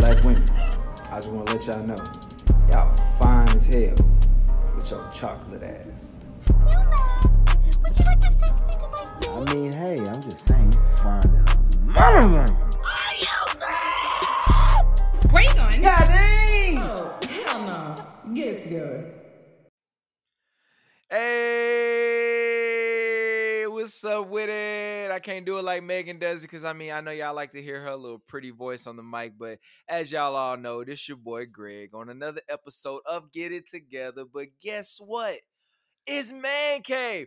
black women, I just want to let y'all know, y'all fine as hell with your chocolate ass. You mad? Would you like to say something to my face? I mean, hey, I'm just saying you fine and I'm mother. Are you mad? Where you going? God dang! Oh, hell no. Get together. Hey, what's up with it? I can't do it like Megan does it because, I mean, I know y'all like to hear her little pretty voice on the mic, but as y'all all know, this your boy Greg on another episode of Get It Together. But guess what? It's Man Cave,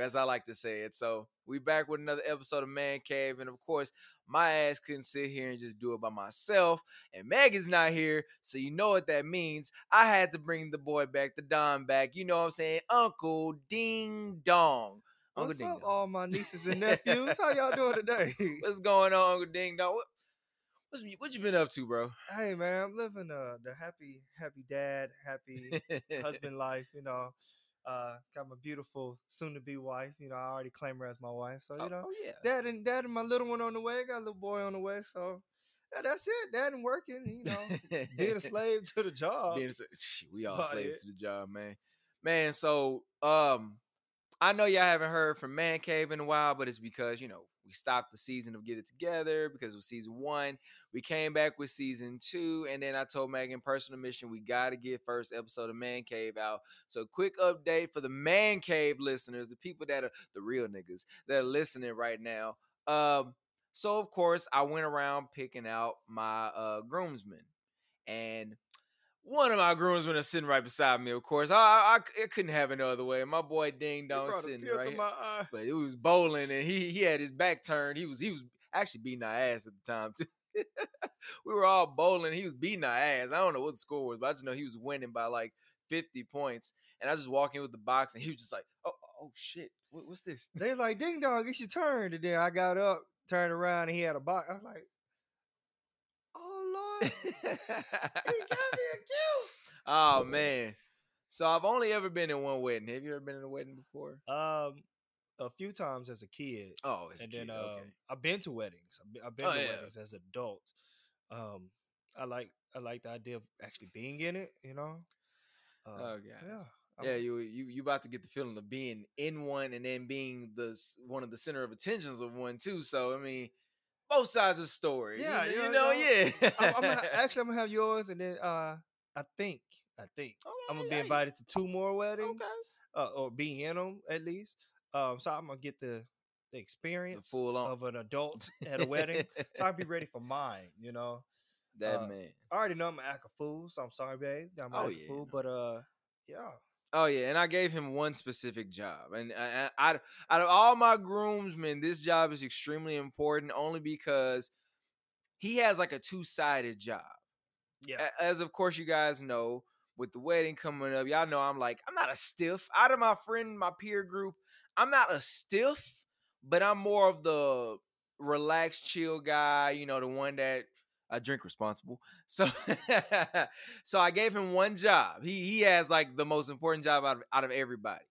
as I like to say it. So we back with another episode of Man Cave, and of course, my ass couldn't sit here and just do it by myself, and Megan's not here, so you know what that means. I had to bring the boy back, the Don back, you know what I'm saying, Uncle Ding Dong. Uncle What's Ding up, Dong. All my nieces and nephews? How y'all doing today? What's going on, Uncle Ding Dong? What you been up to, bro? Hey, man, I'm living the happy dad, happy husband life, you know. Got my beautiful soon-to-be wife. You know, I already claim her as my wife. So, you know, dad and my little one on the way. Got a little boy on the way. So, yeah, that's it. Dad and working, you know, being a slave to the job. We all slaves to the job, man. Man, so I know y'all haven't heard from Man Cave in a while, but it's because, you know, we stopped the season of Get It Together because of season 1. We came back with season 2, and then I told Megan, personal mission, we got to get first episode of Man Cave out. So quick update for the Man Cave listeners, the people that are the real niggas that are listening right now. So, of course, I went around picking out my groomsmen, and one of my groomsmen is sitting right beside me, of course. I couldn't have it no other way. My boy Ding Dong sitting right here. But it was bowling, and he had his back turned. He was actually beating our ass at the time, too. We were all bowling. He was beating our ass. I don't know what the score was, but I just know he was winning by, like, 50 points. And I was just walking with the box, and he was just like, oh shit, what's this? They was like, Ding Dong, it's your turn. And then I got up, turned around, and he had a box. I was like, oh, Lord. He got me a gift. Oh, man. So I've only ever been in one wedding. Have you ever been in a wedding before? A few times as a kid. Oh, as and a kid. Then, okay. I've been to weddings. I've been to weddings as adults. I like the idea of actually being in it, you know? Oh, God. Yeah. You about to get the feeling of being in one and then being one of the center of attentions of one, too. So, I mean, both sides of the story. Yeah, you know. I'm gonna have yours, and then I think I'm gonna be invited to 2 more weddings, or be in them at least. So I'm gonna get the experience of an adult at a wedding. So I'll be ready for mine. You know, that man. I already know I'm gonna act a fool, so I'm sorry, babe. I'm gonna act a fool, but yeah. Oh, yeah, and I gave him one specific job. And I, out of all my groomsmen, this job is extremely important only because he has like a two-sided job. Yeah. As, of course, you guys know, with the wedding coming up, y'all know I'm not a stiff. Out of my peer group, I'm not a stiff, but I'm more of the relaxed, chill guy, you know, the one that I drink responsible. So so I gave him one job. He has like the most important job out of everybody.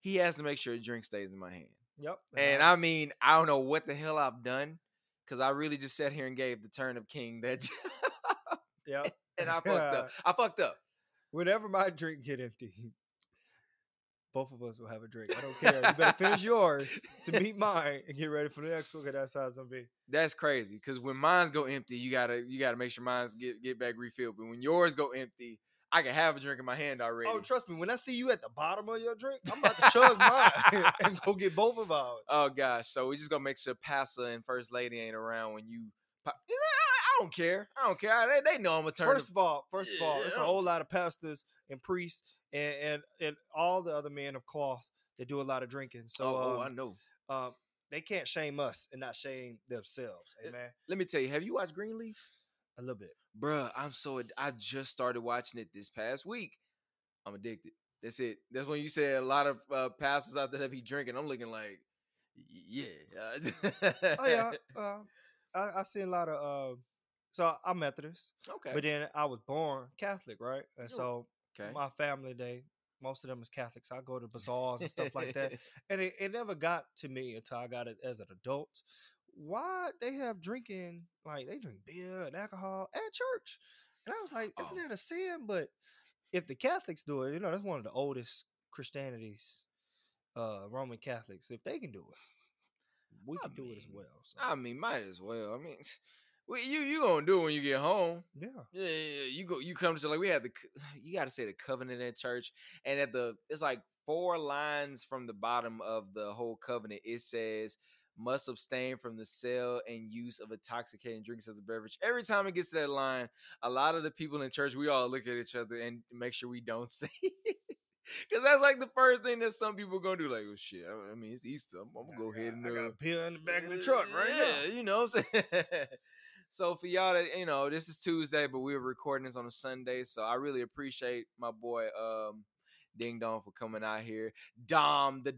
He has to make sure a drink stays in my hand. Yep. And I mean, I don't know what the hell I've done because I really just sat here and gave the turn of king that job. Yep. And I fucked up. Whenever my drink get empty, both of us will have a drink. I don't care. You better finish yours to meet mine and get ready for the next one. That's how it's gonna be. That's crazy. Because when mine's go empty, you gotta make sure mine's get back refilled. But when yours go empty, I can have a drink in my hand already. Oh, trust me. When I see you at the bottom of your drink, I'm about to chug mine and go get both of ours. Oh gosh. So we're just gonna make sure Pastor and First Lady ain't around when you. I don't care. They know I'm gonna turn. First of all, it's a whole lot of pastors and priests. And all the other men of cloth that do a lot of drinking. So I know. They can't shame us and not shame themselves. Amen. Let me tell you, have you watched Greenleaf? A little bit. Bruh, I just started watching it this past week. I'm addicted. That's it. That's when you said a lot of pastors out there that be drinking. I'm looking like, yeah. I see a lot of, so I'm Methodist. Okay. But then I was born Catholic, right? And so. Okay. My family, most of them is Catholic, so I go to bazaars and stuff like that. And it never got to me until I got it as an adult, why they have drinking, like they drink beer and alcohol at church. And I was like, isn't that a sin? But if the Catholics do it, you know, that's one of the oldest Christianities, Roman Catholics. If they can do it, we can do it as well. So. I mean, might as well. I mean, you gonna do it when you get home. Yeah. You come to like we had you got to say the covenant at church, and at it's like 4 lines from the bottom of the whole covenant. It says, must abstain from the sale and use of intoxicating drinks as a beverage. Every time it gets to that line, a lot of the people in church, we all look at each other and make sure we don't say it. Because that's like the first thing that some people are going to do. Like, oh, shit. I mean, it's Easter. I'm going to go ahead and... I got a pill in the back of the truck right now. Yeah, you know what I'm saying? So for y'all that, you know, this is Tuesday, but we're recording this on a Sunday. So I really appreciate my boy... Ding Dong for coming out here. Dom for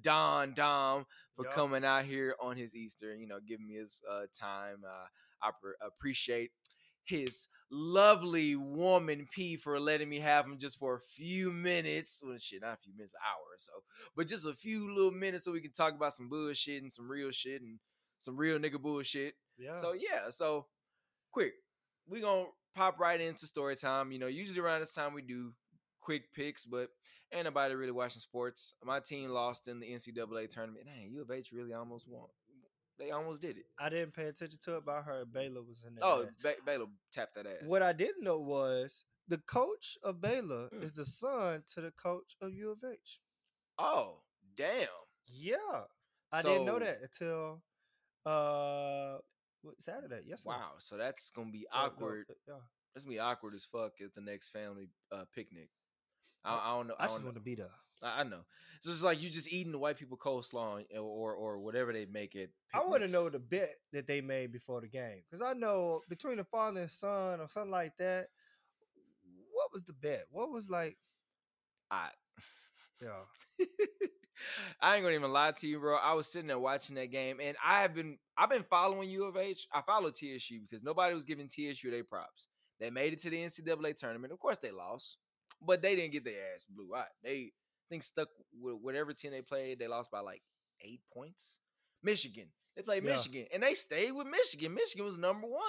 coming out here on his Easter, you know, giving me his time. I appreciate his lovely woman P for letting me have him just for a few minutes. Well, shit, not a few minutes, an hour or so, but just a few little minutes so we can talk about some bullshit and some real shit and some real nigga bullshit. Yeah. So yeah, so quick, we gonna pop right into story time. You know, usually around this time we do quick picks, but ain't nobody really watching sports. My team lost in the NCAA tournament. Dang, U of H really almost won. They almost did it. I didn't pay attention to it, but I heard Baylor was in there. Oh, Baylor tapped that ass. What I didn't know was the coach of Baylor is the son to the coach of U of H. Oh, damn. Yeah. I didn't know that until Saturday. Yes. Wow. So that's going to be awkward. Yeah. That's going to be awkward as fuck at the next family picnic. I don't know. I just want to be there. I know. So it's like you just eating the white people coleslaw or whatever they make it. I want to know the bet that they made before the game. Because I know between the father and son or something like that, what was the bet? What was like... Yeah. I ain't going to even lie to you, bro. I was sitting there watching that game, and I've been following U of H. I followed TSU because nobody was giving TSU their props. They made it to the NCAA tournament. Of course they lost. But they didn't get their ass blew out. They think stuck with whatever team they played. They lost by like 8 points. Michigan. They played Michigan. And they stayed with Michigan. Michigan was number 1.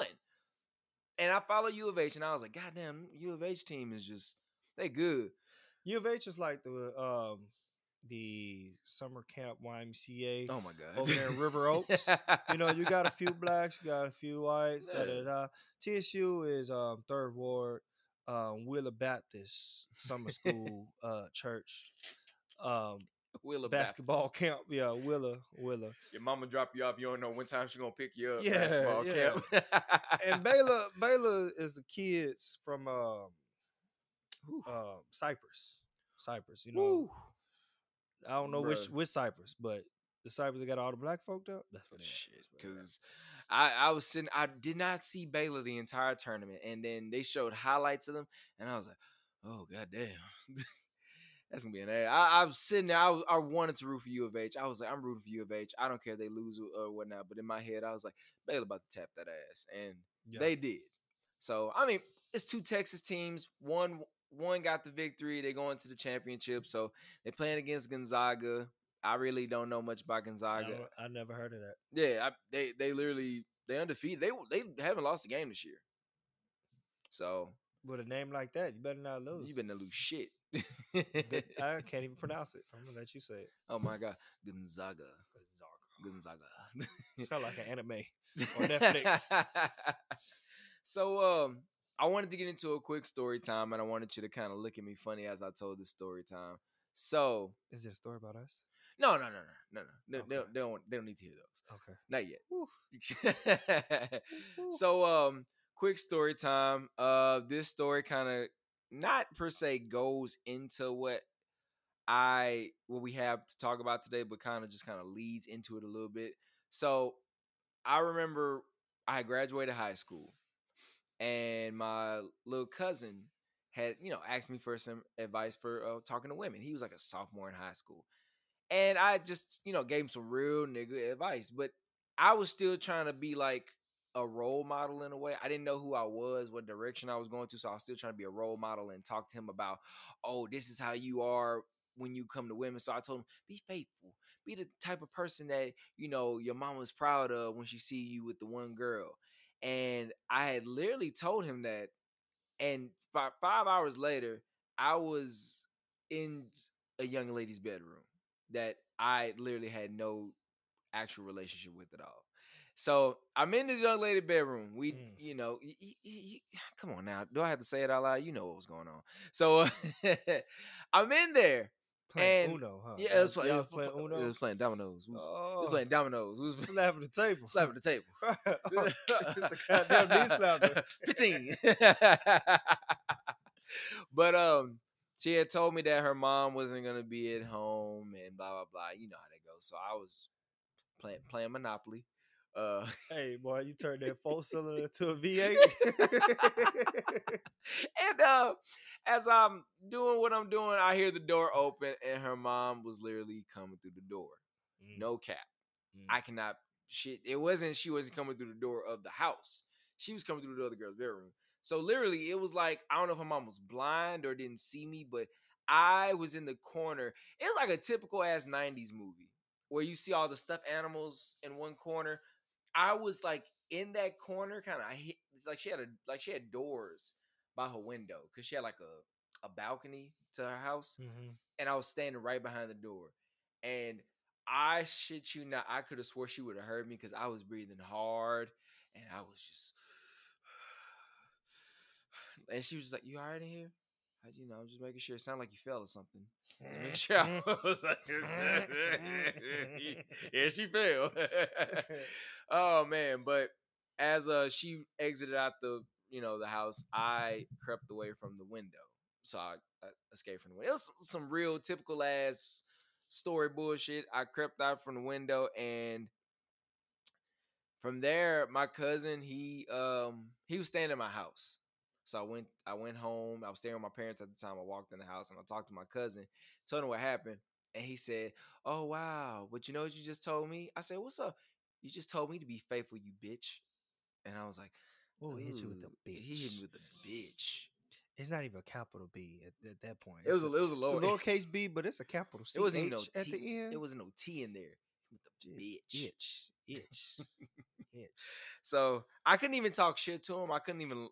And I followed U of H. And I was like, goddamn, U of H team is just, they good. U of H is like the summer camp YMCA. Oh, my God. Over there in River Oaks. You know, you got a few blacks. You got a few whites. Yeah. TSU is Third Ward. Wheeler Baptist Summer School Church. Wheeler basketball Baptist. Camp. Yeah, Wheeler. Your mama drop you off. You don't know when time she gonna pick you up. Yeah, basketball camp. And Baylor is the kids from Cypress. Cypress, you know. Woo. I don't know which Cypress, but the Cypress that got all the black folk though. That's what it is. Because I was sitting, I did not see Baylor the entire tournament, and then they showed highlights of them, and I was like, oh goddamn, that's gonna be an A. I was sitting there, I wanted to root for U of H. I was like, I'm rooting for U of H. I don't care if they lose or whatnot, but in my head, I was like, Baylor about to tap that ass, and they did. So I mean, it's 2 Texas teams. One got the victory. They going to the championship, so they playing against Gonzaga. I really don't know much about Gonzaga. I never heard of that. Yeah, they literally, they undefeated. They haven't lost a game this year. So. With a name like that, you better not lose. You better not lose shit. I can't even pronounce it. I'm going to let you say it. Oh, my God. Gonzaga. It's kind of like an anime on Netflix. So, I wanted to get into a quick story time, and I wanted you to kind of look at me funny as I told this story time. So. Is there a story about us? No. Okay. They don't need to hear those. Okay. Not yet. So, quick story time. This story kind of not per se goes into what we have to talk about today, but kind of leads into it a little bit. So, I remember I graduated high school, and my little cousin had, you know, asked me for some advice for talking to women. He was like a sophomore in high school. And I just, you know, gave him some real nigga advice. But I was still trying to be like a role model in a way. I didn't know who I was, what direction I was going to. So I was still trying to be a role model and talk to him about, oh, this is how you are when you come to women. So I told him, be faithful, Be the type of person that, you know, your mama's proud of when she see you with the one girl. And I had literally told him that. And 5 hours later, I was in a young lady's bedroom that I literally had no actual relationship with at all. So I'm in this young lady's bedroom. We, you know, come on now. Do I have to say it out loud? You know what was going on. So I'm in there. Playing and, Uno, huh? Yeah, it was playing Uno. It was playing dominoes. It was playing dominoes. It was slapping the table. Slapping the table. It's a goddamn knee slapper. 15. But she had told me that her mom wasn't gonna be at home and blah blah blah. You know how that goes. So I was playing Monopoly. Hey boy, you turned that 4-cylinder to a V8. And as I'm doing what I'm doing, I hear the door open and her mom was literally coming through the door. No cap. I cannot shit. She wasn't coming through the door of the house. She was coming through the other girl's bedroom. So literally it was like, I don't know if her mom was blind or didn't see me, but I was in the corner. It was like a typical ass 90s movie where you see all the stuffed animals in one corner. I was like in that corner, kind of. It's like she had doors by her window because she had like a balcony to her house, and I was standing right behind the door. And I shit you not, I could have swore she would have heard me because I was breathing hard, and I was just. And she was just like, "You all right in here?" You know, I'm just making sure. It sounded like you fell or something. Just make sure. I was like, yeah, she fell. Oh man! But as she exited out the house, I crept away from the window. So I escaped from the window. It was some real typical ass story bullshit. I crept out from the window, and from there, my cousin he was staying at my house. So I went home. I was staying with my parents at the time. I walked in the house and I talked to my cousin, told him what happened. And he said, "Oh, wow. But you know what you just told me?" I said, "What's up?" "You just told me to be faithful, you bitch." And I was like, "Oh, he hit you with the bitch." He hit me with the bitch. It's not even a capital B at that point. It was a lowercase B, but it's a capital C. It wasn't no T at the end. It wasn't no T in there. With the bitch. Itch. So I couldn't even talk shit to him. I couldn't even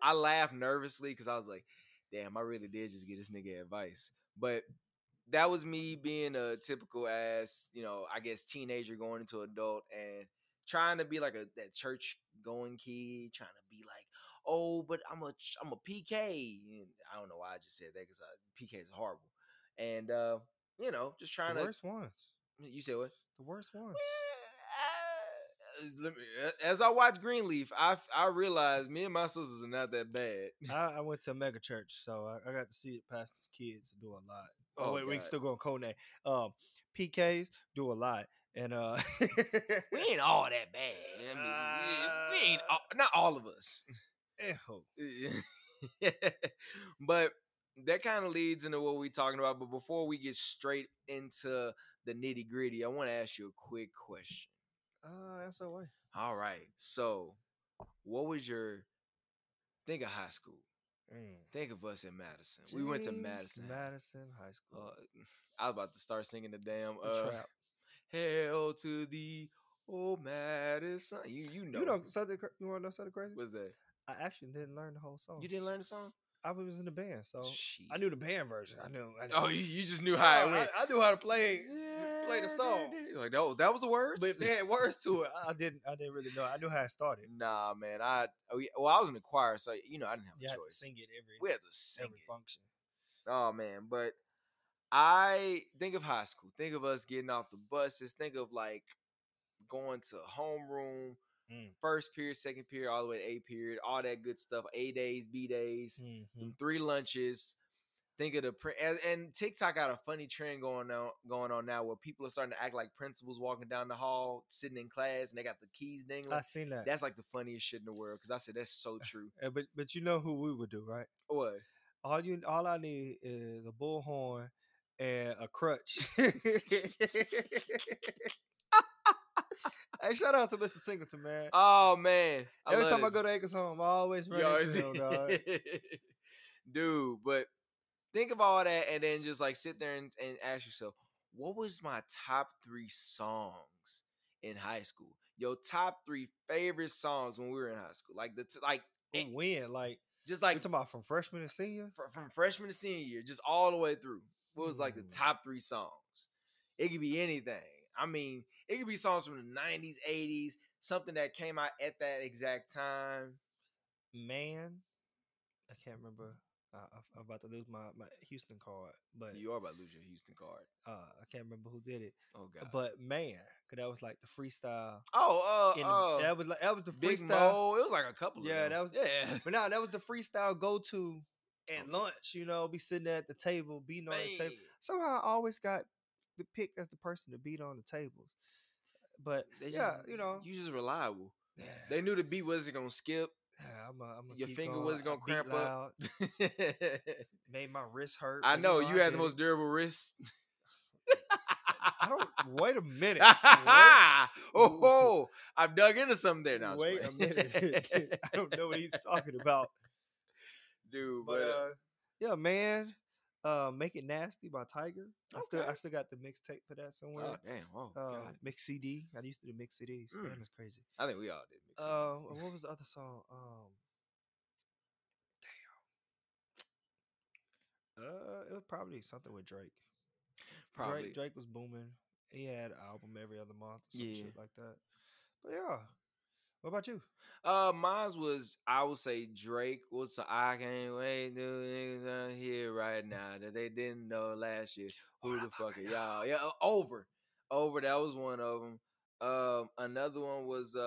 I laughed nervously because I was like, damn, I really did just get this nigga advice. But that was me being a typical ass, you know, I guess teenager going into adult and trying to be like that church going kid, trying to be like, "Oh, but I'm a PK." And I don't know why I just said that because PK is horrible. And, you know, just trying to. The worst ones. You said what? The worst ones. As I watch Greenleaf, I realized me and my sisters are not that bad. I went to a mega church, so I got to see pastors' kids do a lot. Oh wait, we still going Kone. PKs do a lot, and we ain't all that bad. I mean, we ain't not all of us. But that kind of leads into what we're talking about. But before we get straight into the nitty gritty, I want to ask you a quick question. That's the way. All right. So, what was your think of high school? Think of us in Madison. James, we went to Madison High School. I was about to start singing the damn trap. Hail to the old Madison. You know. You want to know something crazy? What's that? I actually didn't learn the whole song. You didn't learn the song? I was in the band, so shit. I knew the band version. I knew. Oh, you just knew how it went. I knew how to play the song. Like, no, that was the words? But if they had words to it, I didn't really know. I knew how it started. Nah, man. I was in the choir, so, you know, I didn't have a choice. Had to sing it every function. Oh, man. But I think of high school. Think of us getting off the buses. Think of, like, going to homeroom. First period, second period, all the way to A period, all that good stuff. A days, B days, them 3 lunches. Think of the and TikTok got a funny trend going on now where people are starting to act like principals walking down the hall, sitting in class, and they got the keys dangling. I seen that. That's like the funniest shit in the world because I said that's so true. But you know who we would do, right? What? All I need is a bullhorn and a crutch. Hey, shout out to Mr. Singleton, man. Oh, man. Every time I go to Acres Home, I always run into him, dog. Dude, but think of all that and then just, like, sit there and ask yourself, what was my top three songs in high school? Your top three favorite songs when we were in high school. Like, you're talking about from freshman to senior? From freshman to senior year, just all the way through. What was like the top three songs? It could be anything. I mean, it could be songs from the 90s, 80s, something that came out at that exact time. Man, I can't remember. I'm about to lose my Houston card. But you are about to lose your Houston card. I can't remember who did it. Oh, God. But, man, because that was like the freestyle. That was the freestyle. Big Moe. It was like a couple of them. But no, that was the freestyle go-to at lunch, you know, be sitting at the table, beating on the table. Somehow I always got picked as the person to beat on the tables. But, you just reliable. Yeah. They knew the beat wasn't going to skip. Your finger was going to cramp up. Made my wrist hurt. I know. You had the most durable wrist. Wait a minute. Oh, I've dug into something there now. Wait a minute. I don't know what he's talking about. Dude, yeah, man. Make It Nasty by Tiger. Okay. I still got the mixtape for that somewhere. Oh, damn. Oh, God. Mix CD. I used to do mix CDs. Damn, that's crazy. I think we all did mix CDs. What was the other song? It was probably something with Drake. Probably. Drake was booming. He had an album every other month or some shit like that. But, yeah. What about you? Mine was, I would say, Drake. What's I can't wait to niggas out here right now that they didn't know last year. Who the fuck are y'all? Yeah, Over. That was one of them. Another one was I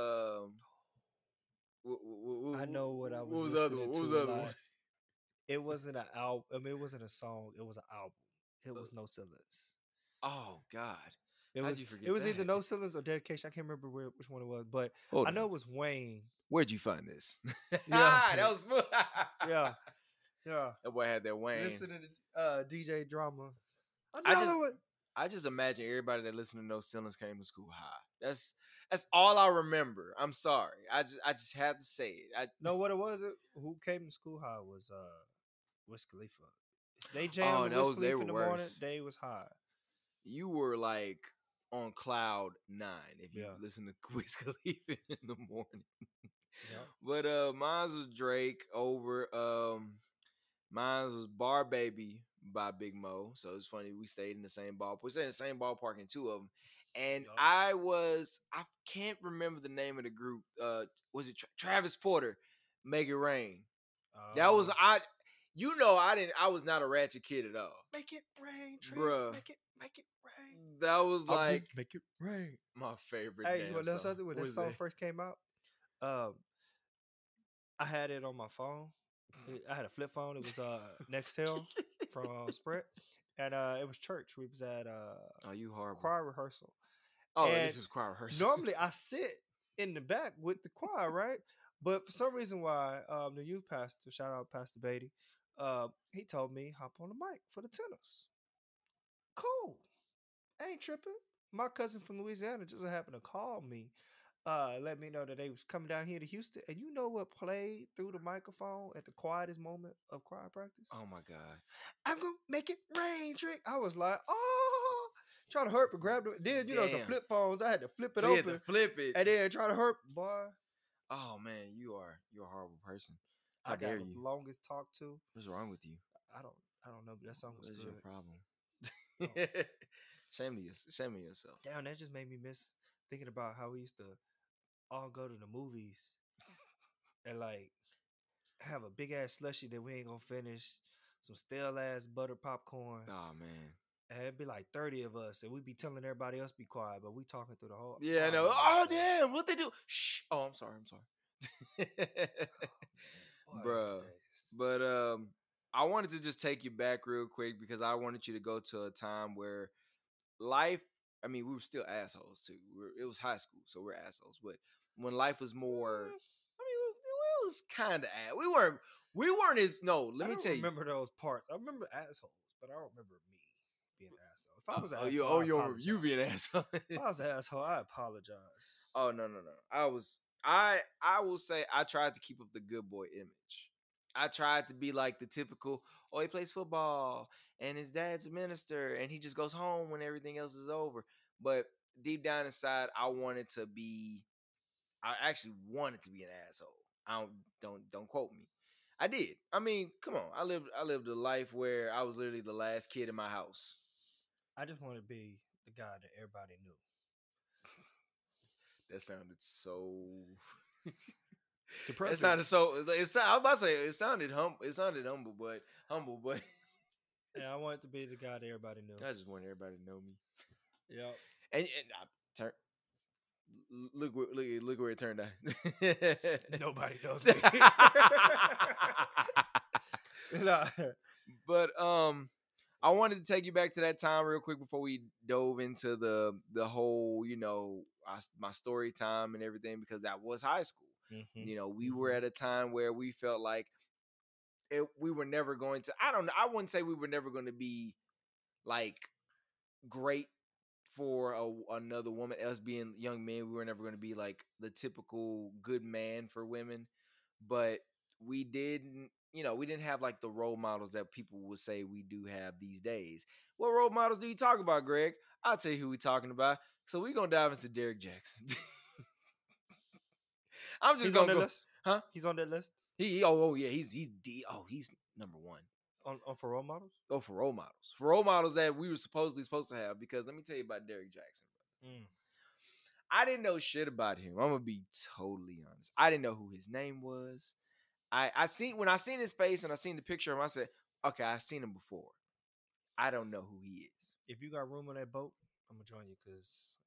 know what I was. What was the other one? What was the other one? It wasn't an album. I mean, it wasn't a song. It was an album. It was No Ceilings. Oh God. It was either No Ceilings or Dedication. I can't remember which one it was, but I know it was Wayne. Where'd you find this? That was smooth. Yeah. That boy had that Wayne. Listening to DJ Drama. I just imagine everybody that listened to No Ceilings came to school high. That's all I remember. I'm sorry. I just had to say it. No, what it was? Who came to school high was Wiz Khalifa. They jammed Wiz Khalifa in the morning. They was high. You were like on cloud nine if you listen to Wiz Khalifa in the morning. Yeah. But mine was Drake. Over. Mine was Bar Baby by Big Moe. So it's funny, we stayed in the same ballpark. We stayed in the same ballpark in two of them. And I can't remember the name of the group. Was it Travis Porter? Make It Rain. I was not a ratchet kid at all. Make it rain, Trey. Make it rain. That was like Make It Rain. My favorite. Hey, you want to know something? When that song first came out, I had it on my phone. I had a flip phone. It was Nextel from Sprint, and it was church. We was at you horrible choir rehearsal. Oh, and this was choir rehearsal. Normally, I sit in the back with the choir, right? But for some reason, why the youth pastor, shout out Pastor Beatty, he told me hop on the mic for the tenors. Cool. I ain't tripping. My cousin from Louisiana just happened to call me, let me know that they was coming down here to Houston. And you know what played through the microphone at the quietest moment of choir practice? Oh my God. I'm gonna make it rain, Drake. I was like, trying to hurt, but grabbed it. Then you know some flip phones. I had to flip it open. And then try to hurt, boy. Oh man, you're a horrible person. How I dare got you? The longest talk to. What's wrong with you? I don't know, but that song was good. What's your problem? Shame to yourself. Damn, that just made me miss thinking about how we used to all go to the movies and like have a big ass slushie that we ain't gonna finish, some stale ass butter popcorn. Oh man, and it'd be like 30 of us, and we'd be telling everybody else be quiet, but we talking through the whole. Yeah, I know. Oh damn, what they do? Shh. Oh, I'm sorry. Oh, bro, but I wanted to just take you back real quick because I wanted you to go to a time where life, I mean, we were still assholes too. It was high school, so we're assholes. But when life was more, I mean, it was kind of, we weren't as, no, let me tell you. I remember those parts. I remember assholes, but I don't remember me being an asshole. If I was an asshole, you being an asshole. If I was an asshole, I apologize. Oh, no. I will say I tried to keep up the good boy image. I tried to be like the typical, oh, he plays football and his dad's a minister and he just goes home when everything else is over. But deep down inside, I actually wanted to be an asshole. Don't quote me. I did. I mean, come on. I lived a life where I was literally the last kid in my house. I just wanted to be the guy that everybody knew. That sounded so depressing. It sounded humble, but yeah, I wanted to be the guy that everybody knew. I just wanted everybody to know me. Yeah. And I turned. Look where it turned out. Nobody knows me. No. But I wanted to take you back to that time real quick before we dove into the whole, you know, my story time and everything, because that was high school. Mm-hmm. You know, we were at a time where we felt like we were never going to, I wouldn't say we were never going to be like great for another woman. Us being young men, we were never going to be like the typical good man for women, but we didn't, you know, we didn't have like the role models that people would say we do have these days. What role models do you talk about, Greg? I'll tell you who we're talking about. So we're going to dive into Derrick Jackson. I'm just going to go. List? Huh? He's on that list? He, yeah. He's number one. For role models? Oh, for role models. For role models that we were supposed to have, because let me tell you about Derrick Jackson. I didn't know shit about him. I'm going to be totally honest. I didn't know who his name was. When I seen his face and I seen the picture of him, I said, okay, I've seen him before. I don't know who he is. If you got room on that boat, I'm going to join you, because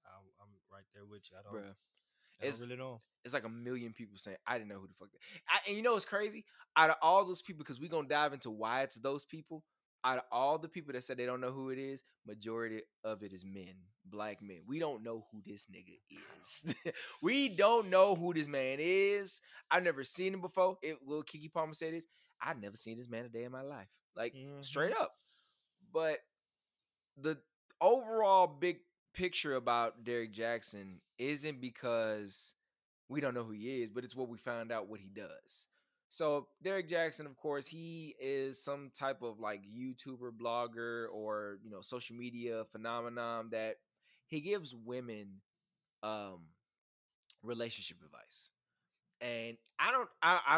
I'm right there with you. I don't really know. It's like 1 million people saying, I didn't know who the fuck that. And you know what's crazy? Out of all those people, because we're going to dive into why it's those people, out of all the people that said they don't know who it is, majority of it is men, black men. We don't know who this nigga is. We don't know who this man is. I've never seen him before. Will Kiki Palmer say this? I've never seen this man a day in my life. Like, straight up. But the overall big picture about Derrick Jackson isn't because we don't know who he is, but it's what we found out what he does. So Derrick Jackson, of course, he is some type of like YouTuber, blogger, or, you know, social media phenomenon that he gives women relationship advice. And I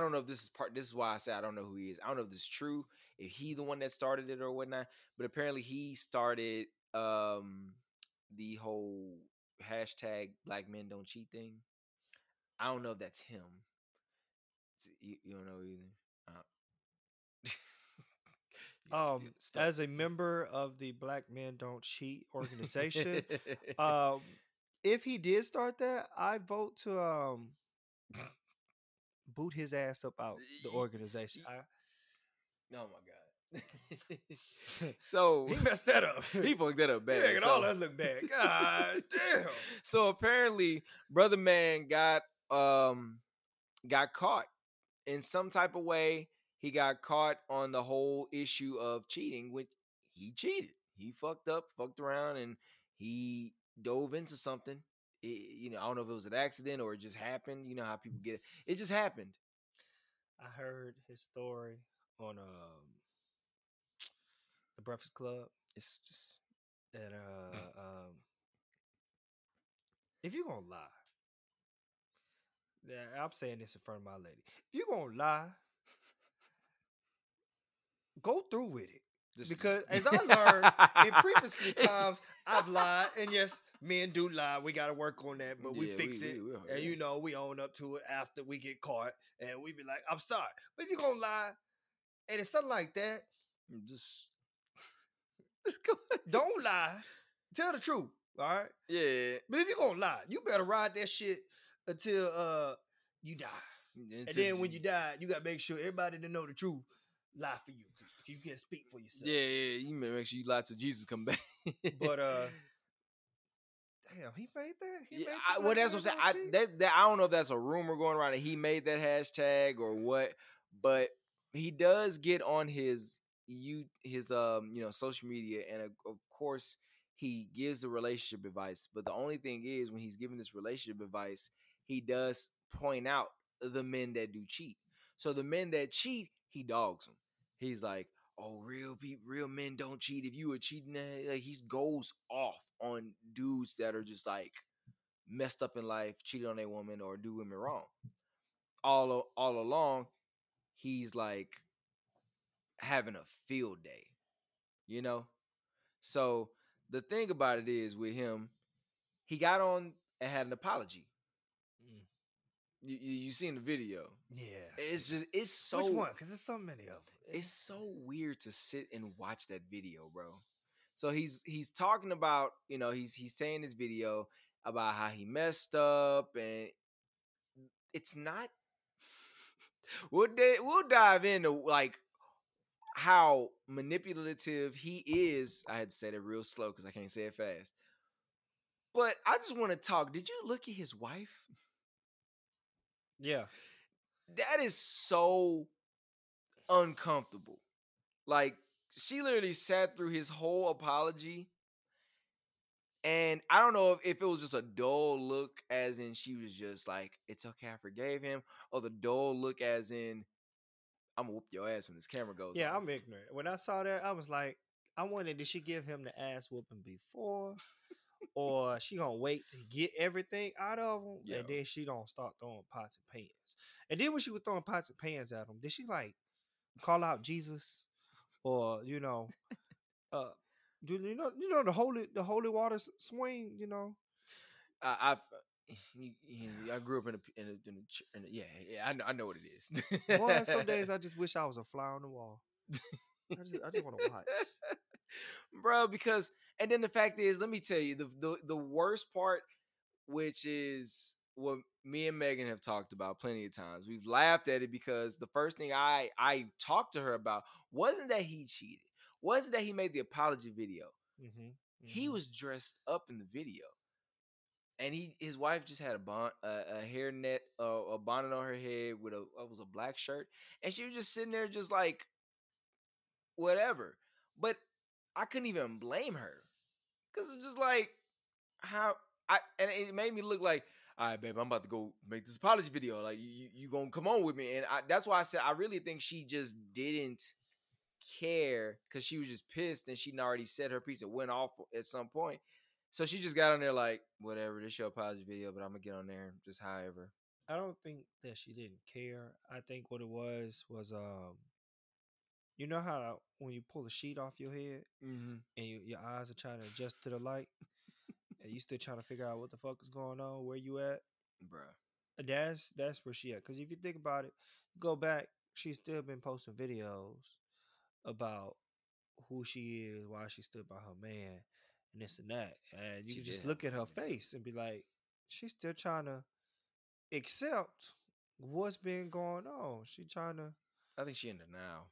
don't know if this is why I say I don't know who he is. I don't know if this is true, if he the one that started it or whatnot, but apparently he started the whole hashtag Black Men Don't Cheat thing. I don't know if that's him. You don't know either. As a member of the Black Men Don't Cheat organization, if he did start that, I vote to boot his ass up out the organization. Oh my god! So he messed that up. He fucked that up bad. Making all that look bad. God damn. So apparently, brother man got caught. In some type of way, he got caught on the whole issue of cheating, which he cheated. He fucked around, and he dove into something. You know, I don't know if it was an accident or it just happened. You know how people get it. It just happened. I heard his story on The Breakfast Club. It's just that if you're going to lie, I'm saying this in front of my lady. If you're going to lie, go through with it. Because as I learned in previous times, I've lied. And yes, men do lie. We got to work on that, but we fix it. You know, we own up to it after we get caught. And we be like, I'm sorry. But if you're going to lie, and it's something like that, just don't lie. Tell the truth. All right? Yeah. But if you're going to lie, you better ride that shit until you die. And then when you die, you got to make sure everybody that know the truth lie for you. You can't speak for yourself. Yeah. You make sure you lie till Jesus come back. But damn, he made that? He made that? Well, that's what I'm saying. I don't know if that's a rumor going around that he made that hashtag or what, but he does get on his you know, social media, and of course he gives the relationship advice. But the only thing is, when he's giving this relationship advice, he does point out the men that do cheat. So the men that cheat, he dogs him. He's like, oh, real people, real men don't cheat. If you were cheating, like, he goes off on dudes that are just like messed up in life, cheated on a woman or do women wrong. All along, he's like having a field day, you know? So the thing about it is with him, he got on and had an apology. You seen the video. Yeah. It's just, it's so. Which one? Because there's so many of them. It's so weird to sit and watch that video, bro. So he's talking about, you know, he's saying this video about how he messed up, and it's not. We'll dive into like how manipulative he is. I had to say that real slow because I can't say it fast. But I just want to talk. Did you look at his wife? Yeah. That is so uncomfortable. Like, she literally sat through his whole apology. And I don't know if it was just a dull look, as in she was just like, it's okay, I forgave him. Or the dull look, as in, I'm gonna whoop your ass when this camera goes. Yeah, on. I'm ignorant. When I saw that, I was like, I wondered, did she give him the ass whooping before? Or she gonna wait to get everything out of him, yo, and then she gonna start throwing pots and pans. And then when she was throwing pots and pans at him, did she like call out Jesus, or you know, do you know the holy water swing? You know, I grew up in a yeah I know what it is. Boy, some days I just wish I was a fly on the wall. I just want to watch. Bro, because, and then the fact is, let me tell you, the worst part, which is what me and Megan have talked about plenty of times. We've laughed at it because the first thing I talked to her about wasn't that he cheated. Wasn't that he made the apology video. Mm-hmm, mm-hmm. He was dressed up in the video. And his wife just had a bonnet on her head with a black shirt. And she was just sitting there just like, whatever. But I couldn't even blame her, because it's just like and it made me look like, all right, babe, I'm about to go make this apology video. Like, you gonna come on with me? And that's why I said I really think she just didn't care, because she was just pissed and she'd already said her piece. It went off at some point, so she just got on there like, whatever, this your apology video, but I'm gonna get on there just however. I don't think that she didn't care. I think what it was you know how when you pull a sheet off your head, mm-hmm, and your eyes are trying to adjust to the light, and you still trying to figure out what the fuck is going on, where you at, bro? That's where she at. Because if you think about it, go back, she's still been posting videos about who she is, why she stood by her man, and this and that. And you can just look at her face and be like, she's still trying to accept what's been going on. She trying to. I think she in denial.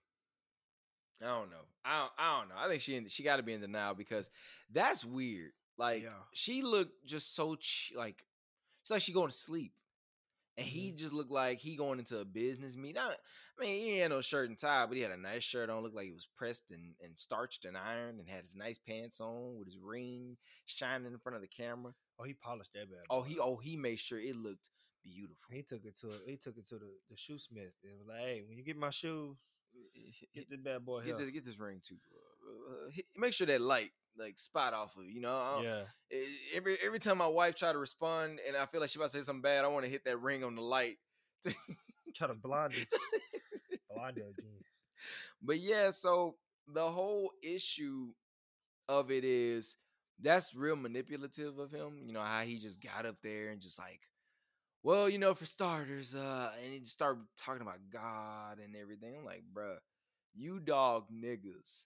I don't know. I don't know. I think she got to be in denial, because that's weird. Like, yeah. She looked just so like it's like she going to sleep, and mm-hmm, he just looked like he going into a business meeting. I mean, he had no shirt and tie, but he had a nice shirt on. Looked like he was pressed and starched and ironed, and had his nice pants on with his ring shining in front of the camera. Oh, he polished that bad. Oh, he made sure it looked beautiful. He took it to the shoesmith and was like, hey, when you get my shoes, get this bad boy. Get this ring too. Make sure that light like spot off of you know. Yeah. Every time my wife try to respond and I feel like she about to say something bad, I want to hit that ring on the light. Try to blind it. Blind it again. But yeah, so the whole issue of it is that's real manipulative of him. You know how he just got up there and just like, well, you know, for starters, and he just started talking about God and everything. I'm like, bruh, you dog niggas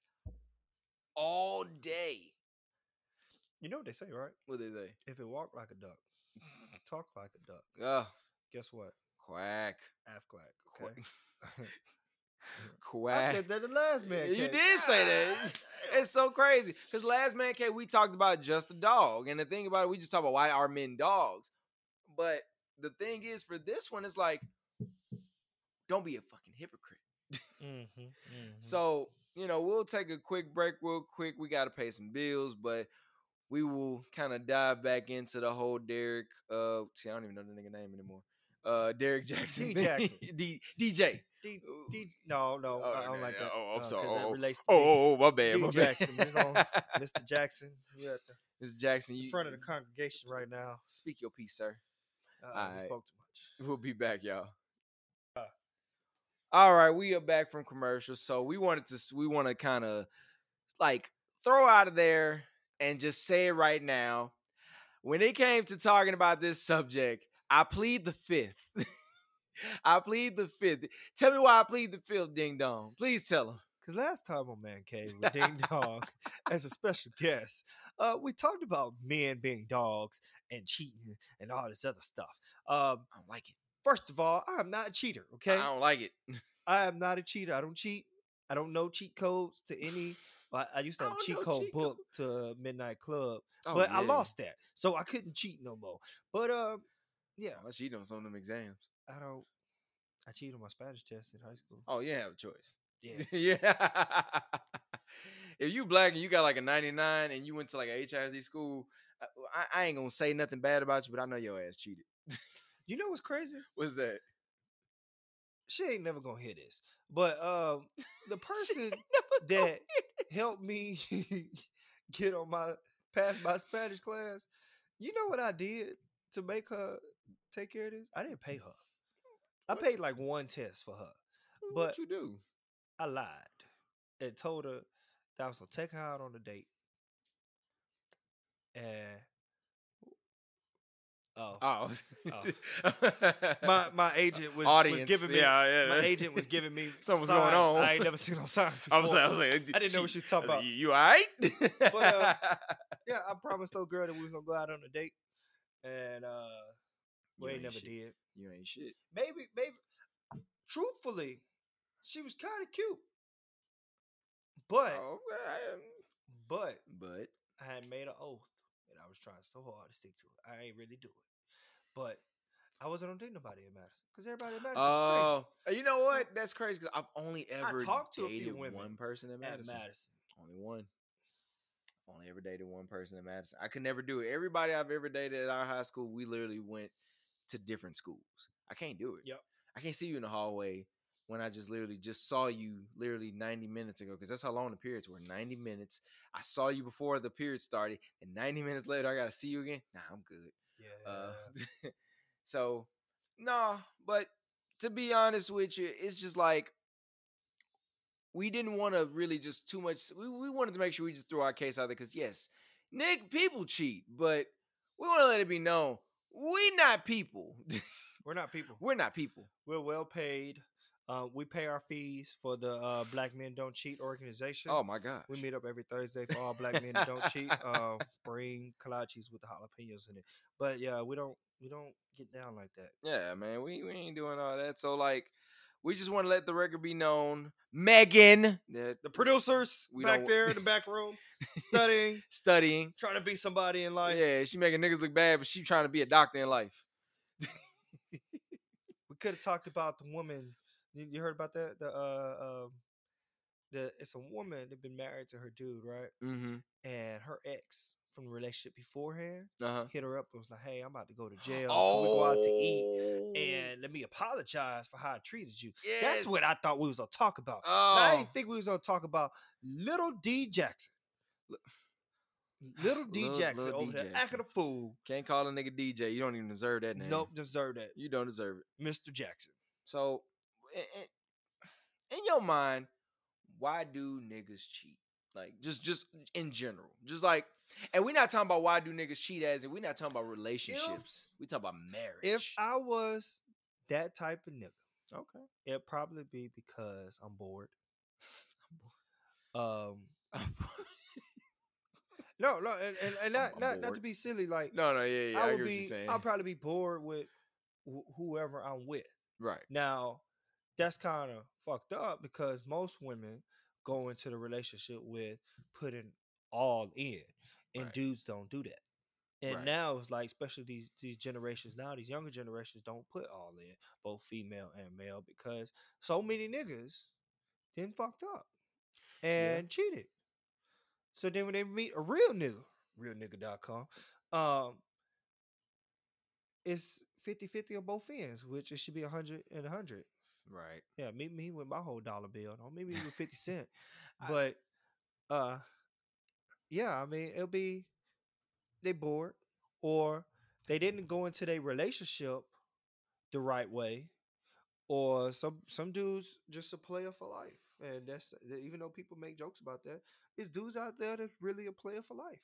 all day. You know what they say, right? What they say? If it walk like a duck, talk like a duck. Guess what? Quack. Afclack. Okay? Quack. Quack. I said that the last man. You did say that. It's so crazy. Because last man, K, we talked about just a dog. And the thing about it, we just talk about why are men dogs. But the thing is, for this one, it's like, don't be a fucking hypocrite. Mm-hmm, mm-hmm. So, you know, we'll take a quick break real quick. We got to pay some bills, but we will kind of dive back into the whole Derrick. See, I don't even know the nigga name anymore. Derrick Jackson. DJ. Oh, I'm sorry. That relates to my bad. Jackson. Mr. Jackson. You at the, Mr. Jackson, you in front of the congregation right now. Speak your piece, sir. I spoke too much. We'll be back, y'all. All right, we are back from commercials. So we want to kind of like throw out of there and just say it right now. When it came to talking about this subject, I plead the fifth. I plead the fifth. Tell me why I plead the fifth, Ding Dong. Please tell him. Because last time on Man Cave with Ding Dong as a special guest, we talked about men being dogs and cheating and all this other stuff. I don't like it. First of all, I am not a cheater, okay? I don't like it. I am not a cheater. I don't cheat. I don't know cheat codes to any. I used to have a cheat code book to Midnight Club, but yeah. I lost that. So I couldn't cheat no more. But, yeah. I cheat on some of them exams. I cheated on my Spanish test in high school. Oh, you didn't have a choice. Yeah. Yeah. If you black and you got like a 99 and you went to like a HISD school, I ain't going to say nothing bad about you, but I know your ass cheated. You know what's crazy? What's that? She ain't never going to hear this. But the person that helped me get on my past my Spanish class, you know what I did to make her take care of this? I didn't pay her. What? I paid like one test for her. But what you do? I lied and told her that I was going to take her out on a date. And my agent was giving me. Yeah. My agent was giving me. Something's going on. I ain't never seen no signs before. I didn't know what she was talking about. You all right? But yeah, I promised the girl that we was gonna go out on a date, and we ain't never did. You ain't shit. Maybe. Truthfully, she was kind of cute, but I had made an oath. I was trying so hard to stick to it. I ain't really do it. But I wasn't on dating nobody in Madison. Because everybody in Madison was crazy. You know what? That's crazy because I've only ever dated one person in Madison. Only one. I've only ever dated one person in Madison. I could never do it. Everybody I've ever dated at our high school, we literally went to different schools. I can't do it. Yep. I can't see you in the hallway when I just saw you 90 minutes ago, because that's how long the periods were, 90 minutes. I saw you before the period started, and 90 minutes later, I got to see you again? Nah, I'm good. Yeah. So, no, but to be honest with you, it's just like we didn't want to really just too much. We wanted to make sure we just threw our case out there, because, yes, people cheat, but we want to let it be known, we're not people. We're not people. We're well-paid. We pay our fees for the Black Men Don't Cheat organization. Oh, my God. We meet up every Thursday for all Black Men That Don't Cheat. Bring kolaches with the jalapenos in it. But, yeah, we don't get down like that. Yeah, man, we ain't doing all that. So, like, we just want to let the record be known. Megan. The producers back there in the back room studying. Trying to be somebody in life. Yeah, she making niggas look bad, but she trying to be a doctor in life. We could have talked about the woman. You heard about that? It's a woman that been married to her dude, right? Mm-hmm. And her ex from the relationship beforehand hit her up and was like, "Hey, I'm about to go to jail. We go out to eat, and let me apologize for how I treated you." Yes. That's what I thought we was gonna talk about. Oh. Now, I didn't think we was gonna talk about Little D Jackson. Little D Jackson over there, acting a fool. Can't call a nigga DJ. You don't even deserve that name. Nope, deserve that. You don't deserve it, Mr. Jackson. So. In your mind, why do niggas cheat? Like, just in general. Just like, and we're not talking about why do niggas cheat as in. We're not talking about relationships. We're talking about marriage. If I was that type of nigga, okay, it'd probably be because I'm bored. I'm bored. No, and not to be silly. Like, no, yeah. I hear what you're saying. I'll probably be bored with whoever I'm with. Right. Now, that's kind of fucked up because most women go into the relationship with putting all in, and dudes don't do that. And now it's like, especially these generations now, these younger generations don't put all in, both female and male, because so many niggas then fucked up and cheated. So then when they meet a real nigga, realnigga.com, it's 50-50 on both ends, which it should be 100 and 100. Right. Yeah, meet me with my whole dollar bill. Don't meet me with 50 cents. But yeah, I mean, it'll be they bored or they didn't go into their relationship the right way, or some dudes just a player for life. And that's, even though people make jokes about that, it's dudes out there that's really a player for life.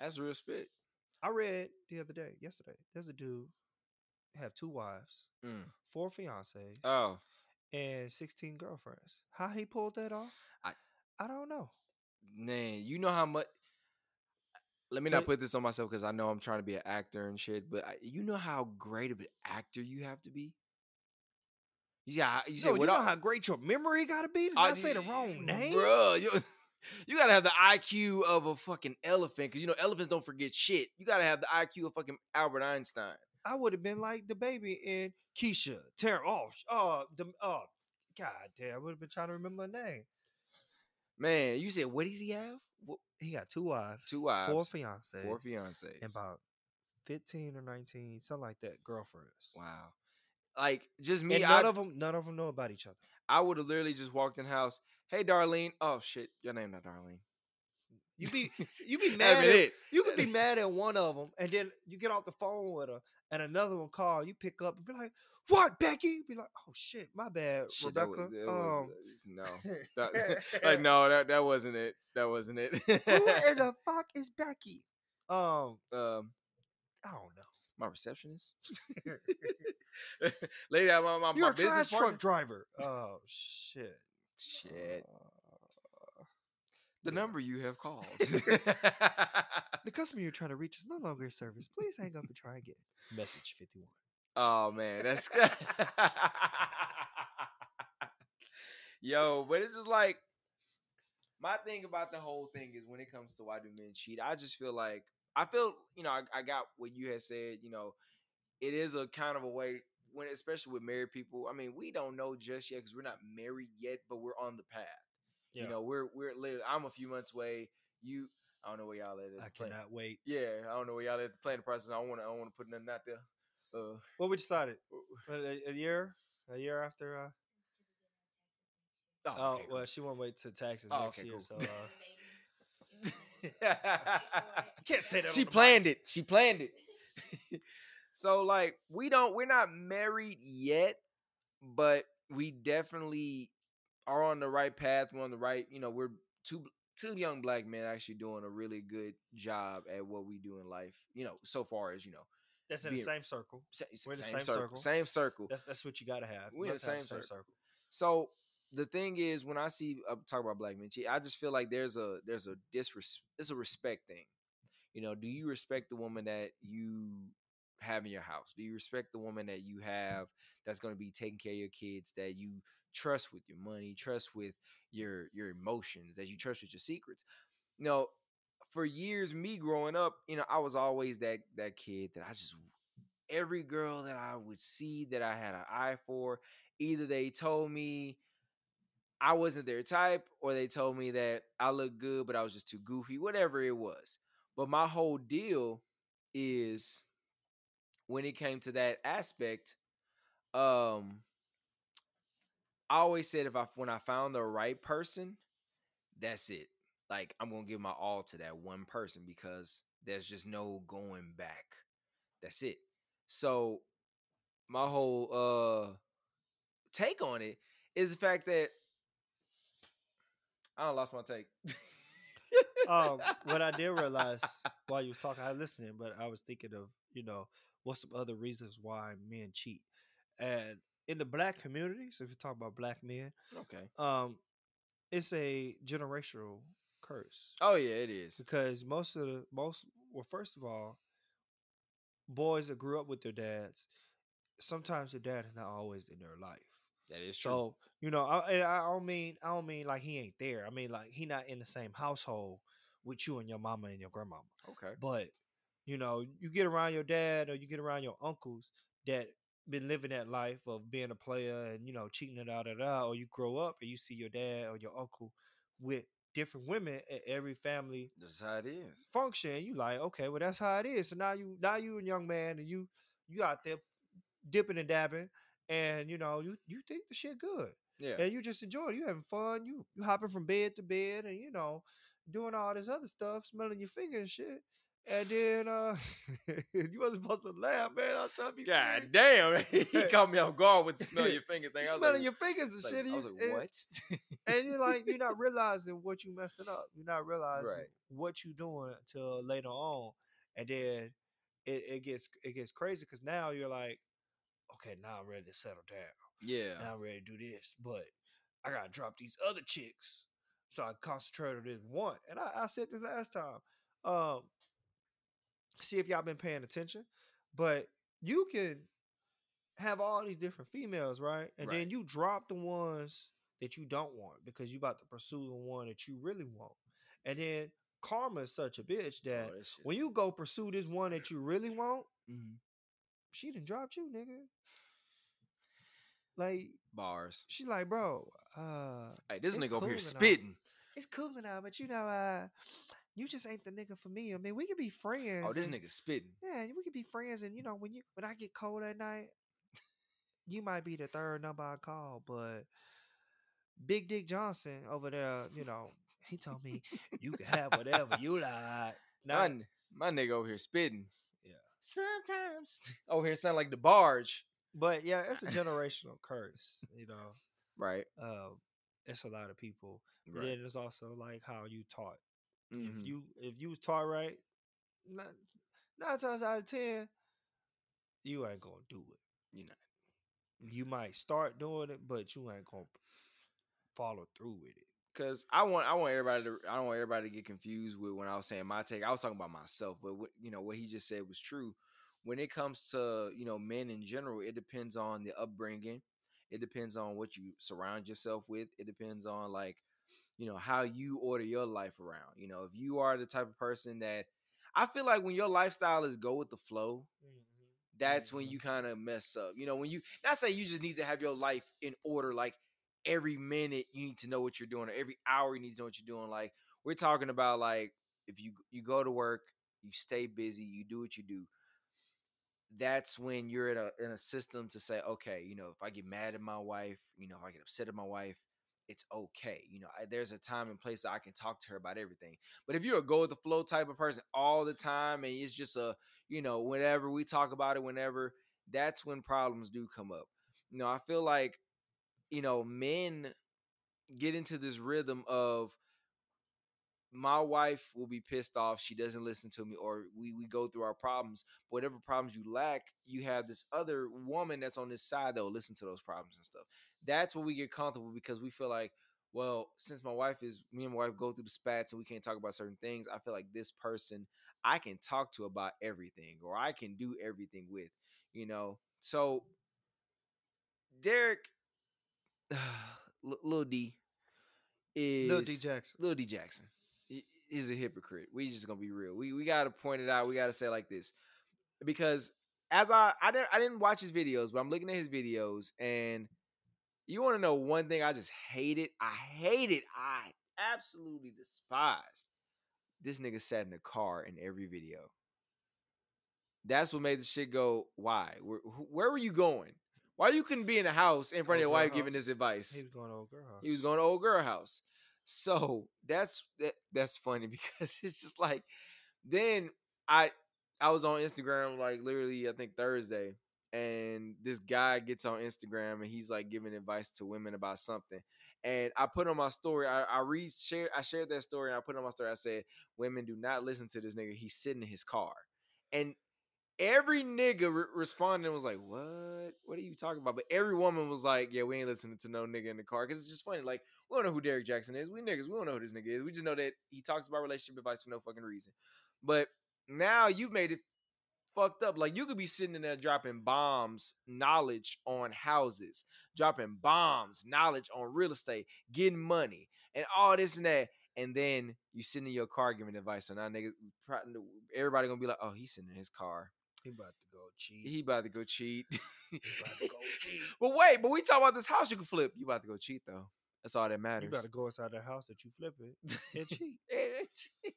That's real spit. I read yesterday, there's a dude have 2 wives, 4 fiancés, and 16 girlfriends. How he pulled that off? I don't know. Man, you know how much. Let me not put this on myself because I know I'm trying to be an actor and shit. But you know how great of an actor you have to be. Yeah, you know how great your memory gotta be to not say the wrong name, bro. You gotta have the IQ of a fucking elephant, because you know elephants don't forget shit. You gotta have the IQ of fucking Albert Einstein. I would have been like the baby in Keisha, Tara. God damn, I would have been trying to remember her name. Man, you said what does he have? What? He got 2 wives, 2 wives, 4 fiancés, 4 fiancés, and about 15 or 19, something like that, girlfriends. Wow. Like just me, and none of them know about each other. I would have literally just walked in the house. Hey, Darlene. Oh shit, your name not Darlene. You be mad. You could be mad at one of them, and then you get off the phone with her, and another one call. You pick up and be like, "What, Becky?" You be like, "Oh shit, my bad, Rebecca." That wasn't it. That wasn't it. Who in the fuck is Becky? I don't know. My receptionist, lady, my business truck driver. Oh shit! The number you have called, the customer you're trying to reach is no longer in service. Please hang up and try again. Message 51. Oh man, that's yo. But it's just like my thing about the whole thing is when it comes to why do men cheat, I just feel like. I got what you had said, you know, it is a kind of a way when, especially with married people. I mean, we don't know just yet because we're not married yet, but we're on the path. Yeah. You know, we're literally, I'm a few months away. I don't know where y'all at. I cannot wait. Yeah. I don't know where y'all at the planning process. I don't want to put nothing out there. Well, we decided a year after, okay, well, cool. She won't wait till taxes next year. Cool. So, can't say that. She planned it. So like we're not married yet, but we definitely are on the right path. We're on the right, you know, we're two young black men actually doing a really good job at what we do in life, you know, so far as, you know. That's in the same circle. We're in the same circle. Same circle. That's what you gotta have. We're in the same circle. So the thing is, when I see talk about black men, I just feel like there's a disrespect. It's a respect thing, you know. Do you respect the woman that you have in your house? Do you respect the woman that you have that's going to be taking care of your kids, that you trust with your money, trust with your emotions, that you trust with your secrets? You know, for years, me growing up, you know, I was always that kid that I just every girl that I would see that I had an eye for, either they told me I wasn't their type, or they told me that I looked good, but I was just too goofy, whatever it was. But my whole deal is when it came to that aspect, I always said when I found the right person, that's it. Like, I'm going to give my all to that one person because there's just no going back. That's it. So my whole take on it is the fact that I lost my take. What I did realize while you was talking, I was listening, but I was thinking of, you know, what's some other reasons why men cheat. And in the black community, so if you talk about black men, okay, it's a generational curse. Oh yeah, it is. Because first of all, boys that grew up with their dads, sometimes their dad is not always in their life. That is true. So, you know, I don't mean like he ain't there. I mean like he not in the same household with you and your mama and your grandmama. Okay. But, you know, you get around your dad or you get around your uncles that been living that life of being a player and, you know, cheating and or you grow up and you see your dad or your uncle with different women at every family. That's how it is. Function. You like, okay, well that's how it is. So now you and young man and you you out there dipping and dabbing, and you know, you think the shit good. Yeah. And you just enjoying it. You having fun. You hopping from bed to bed and, you know, doing all this other stuff, smelling your finger and shit. And then you wasn't supposed to laugh, man. I was trying to be serious. God damn. He caught me off guard with the smell of your finger thing. Smelling your fingers and shit. I was like, what? And you're like, you're not realizing what you messing up. You're not realizing what you doing until later on. And then it gets crazy because now you're like, okay, now I'm ready to settle down. Yeah. Now I'm ready to do this. But I got to drop these other chicks so I can concentrate on this one. And I said this last time. See if y'all been paying attention. But you can have all these different females, right? And then you drop the ones that you don't want because you about to pursue the one that you really want. And then karma is such a bitch that when you go pursue this one that you really want, she done dropped you, nigga. Like, bars. She like, bro, hey, this nigga over here spitting. It's cool and all, but you know, you just ain't the nigga for me. I mean, we can be friends. Oh, this nigga spitting. Yeah, we can be friends. And, you know, when I get cold at night, you might be the third number I call. But Big Dick Johnson over there, you know, he told me, you can have whatever you like. My nigga over here spitting. Yeah. Sometimes. Over here sound like the barge. But, yeah, it's a generational curse, you know. Right. It's a lot of people. Right. And then it's also like how you taught. Mm-hmm. If you was taught right, 9 times out of 10, you ain't gonna do it. You know, you might start doing it, but you ain't gonna follow through with it. Cause I don't want everybody to get confused with when I was saying my take. I was talking about myself, but what he just said was true. When it comes to men in general, it depends on the upbringing. It depends on what you surround yourself with. It depends on how you order your life around. If you are the type of person that I feel like when your lifestyle is go with the flow, that's when you kind of mess up. When you not say you just need to have your life in order, like every minute you need to know what you're doing or every hour you need to know what you're doing. Like we're talking about like if you go to work, you stay busy, you do what you do. That's when you're in a system to say, okay, if I get mad at my wife, if I get upset at my wife, it's okay. There's a time and place that I can talk to her about everything. But if you're a go with the flow type of person all the time and it's just whenever we talk about it, whenever, that's when problems do come up. I feel like, men get into this rhythm of my wife will be pissed off. She doesn't listen to me, or we go through our problems. But whatever problems you lack, you have this other woman that's on this side that will listen to those problems and stuff. That's where we get comfortable because we feel like, well, since me and my wife go through the spats and we can't talk about certain things, I feel like this person I can talk to about everything, or I can do everything with, So Derrick, Lil D Jackson is a hypocrite. We just gonna be real. We gotta point it out. We gotta say like this, because as I didn't watch his videos, but I'm looking at his videos, and you want to know one thing? I just hate it. I hate it. I absolutely despised. This nigga sat in a car in every video. That's what made the shit go. Why? Where were you going? Why you couldn't be in a house in front of your wife giving this advice? He was going to old girl house. So that's funny because it's just like, then I was on Instagram like literally I think Thursday, and this guy gets on Instagram and he's like giving advice to women about something, and I put on my story, I shared that story, and I put on my story, I said, women, do not listen to this nigga, he's sitting in his car. And every nigga responded and was like, what? What are you talking about? But every woman was like, yeah, we ain't listening to no nigga in the car. Because it's just funny. Like, we don't know who Derrick Jackson is. We niggas, we don't know who this nigga is. We just know that he talks about relationship advice for no fucking reason. But now you've made it fucked up. Like, you could be sitting in there dropping bombs, knowledge on houses, dropping bombs, knowledge on real estate, getting money, and all this and that. And then you sitting in your car giving advice. So now niggas, everybody gonna be like, oh, he's sitting in his car. He about to go cheat. But wait, we talk about this house you can flip. You about to go cheat, though. That's all that matters. You about to go inside that house that you flip it and cheat.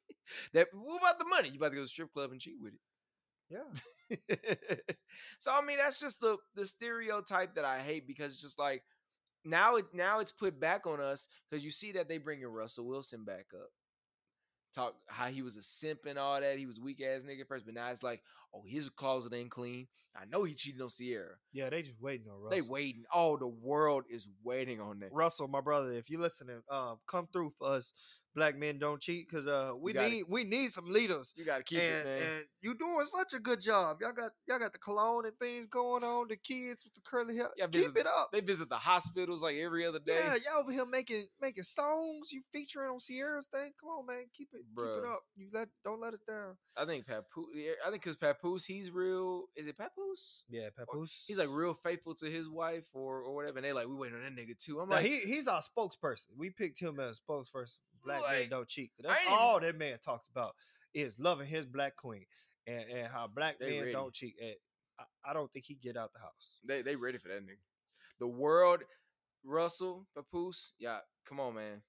What about the money? You about to go to the strip club and cheat with it. Yeah. So, I mean, that's just the stereotype that I hate, because it's just like, now it's put back on us, because you see that they bringing Russell Wilson back up. Talk how he was a simp and all that. He was weak ass nigga first, but now it's like, oh, his closet ain't clean. I know he cheated on Sierra. Yeah, they just waiting on Russell. They waiting. Oh, the world is waiting on that. Russell, my brother, if you listening, come through for us. Black men don't cheat, because we need some leaders. You gotta keep it, man. And you doing such a good job. Y'all got the cologne and things going on. The kids with the curly hair, keep it up. They visit the hospitals like every other day. Yeah, y'all over here making songs. You featuring on Sierra's thing. Come on, man, keep it up. Don't let us down. I think because Papoose, he's real. Is it Papoose? Yeah, Papoose. Or he's like real faithful to his wife or whatever. And they like, we waiting on that nigga too. I'm like, he's our spokesperson. We picked him as a spokesperson. Black man don't cheat. That's all that man talks about, is loving his black queen and how black men don't cheat. And I don't think he get out the house. They ready for that nigga. The world, Russell, Papoose, yeah, come on, man.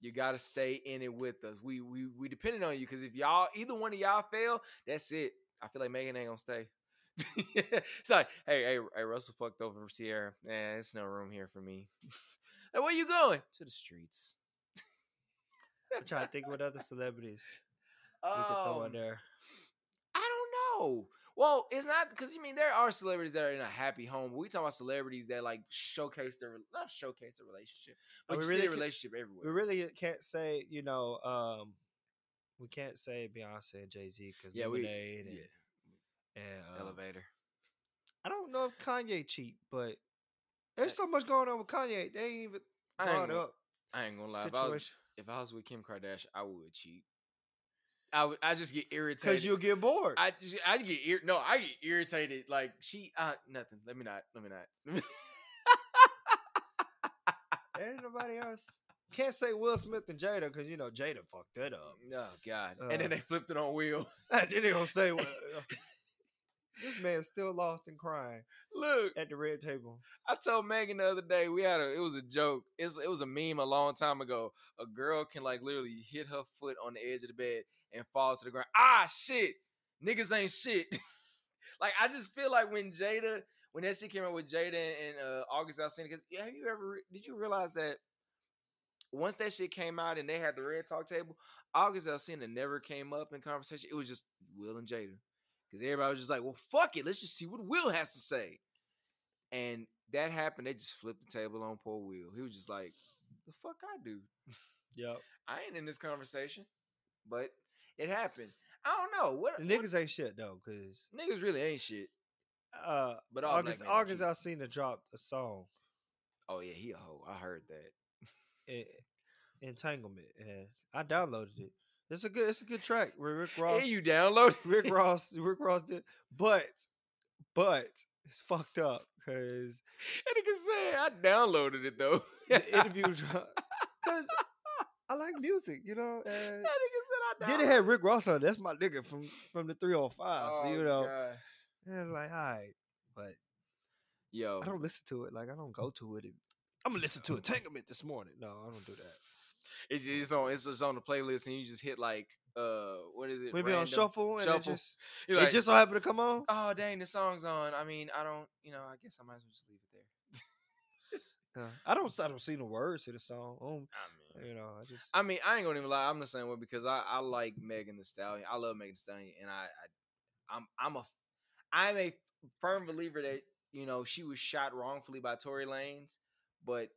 You gotta stay in it with us. We depending on you, because if y'all, either one of y'all fail, that's it. I feel like Megan ain't gonna stay. It's like, hey, Russell fucked over Sierra. Man, there's no room here for me. Like, where you going? To the streets. I'm trying to think what other celebrities we could throw in there. I don't know. Well, it's not, because you mean there are celebrities that are in a happy home. We talking about celebrities that like not showcase their relationship, but we really see a relationship everywhere. We really can't say, we can't say Beyonce and Jay-Z, because and Elevator. I don't know if Kanye cheat, but there's so much going on with Kanye. They ain't even brought up. I ain't gonna lie. If I was with Kim Kardashian, I would cheat. I just get irritated, because you'll get bored. I get irritated. Like, she nothing. Let me not. Anybody else? Can't say Will Smith and Jada, because Jada fucked that up. Oh God! And then they flipped it on Will. And then they gonna say, well, this man's still lost and crying. Look at the red table. I told Megan the other day, it was a joke. It was a meme a long time ago. A girl can like literally hit her foot on the edge of the bed and fall to the ground. Ah, shit, niggas ain't shit. Like, I just feel like when that shit came out with Jada and August Alsina, because have you ever did you realize that once that shit came out and they had the red talk table, August Alsina never came up in conversation. It was just Will and Jada. Because everybody was just like, well, fuck it. Let's just see what Will has to say. And that happened. They just flipped the table on poor Will. He was just like, the fuck I do? Yep. I ain't in this conversation. But it happened. I don't know. Niggas ain't shit, though, because... Niggas really ain't shit. But August Alsina dropped a song. Oh, yeah, he a hoe. I heard that. Entanglement. And I downloaded it. It's a good track. Rick Ross. Hey, you download Rick Ross did, but it's fucked up, because and it can say I downloaded it though. The interview, because I like music, And that nigga said I downloaded. Then it had Rick Ross on. That's my nigga from the 305. Oh, so God. And like, all right, but yo, I don't listen to it. Like, I don't go to it. I'm gonna listen to Entanglement this morning. No, I don't do that. It's just on the playlist, and you just hit like what is it? Maybe on shuffle. And it just so happened to come on. Oh dang, the song's on. I mean, I don't, I guess I might as well just leave it there. I don't see the words to the song. I mean, I ain't gonna even lie. I'm the same way, because I like Megan Thee Stallion. I love Megan Thee Stallion, and I'm a firm believer that she was shot wrongfully by Tory Lanez, but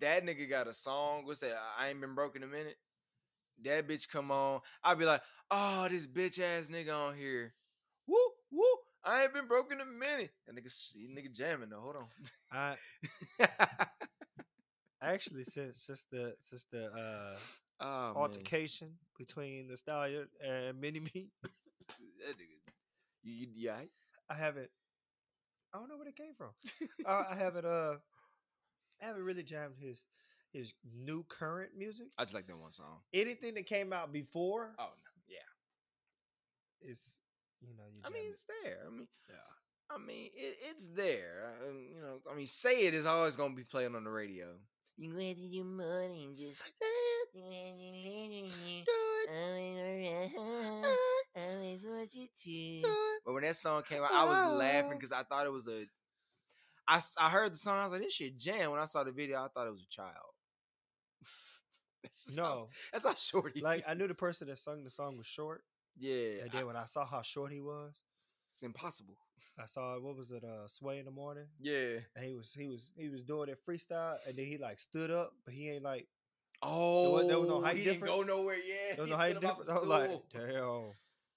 that nigga got a song. What's that? I ain't been broke in a minute. That bitch come on. I'll be like, oh, this bitch ass nigga on here. Woo, woo. I ain't been broke in a minute. That nigga jamming though. Hold on. Actually, since the altercation between the Stallion and Mini Me, that nigga, you all right? I don't know where it came from. I haven't really jammed his new current music. I just like that one song. Anything that came out before, oh no, yeah, it's it's there. It's there. Say it is always gonna be playing on the radio. You go ahead to do more than just. You go ahead and do it. I always want you to. But when that song came out, I was laughing because I thought it was a. I heard the song. I was like, this shit jam. When I saw the video, I thought it was a child. That's how short he is. I knew the person that sung the song was short. Yeah. And then when I saw how short he was. It's impossible. I saw, what was it, Sway in the Morning? Yeah. And he was doing it freestyle, and then he stood up, but he ain't like. Oh. There was no height difference. He didn't go nowhere, yeah. There was no height difference. I was like, damn.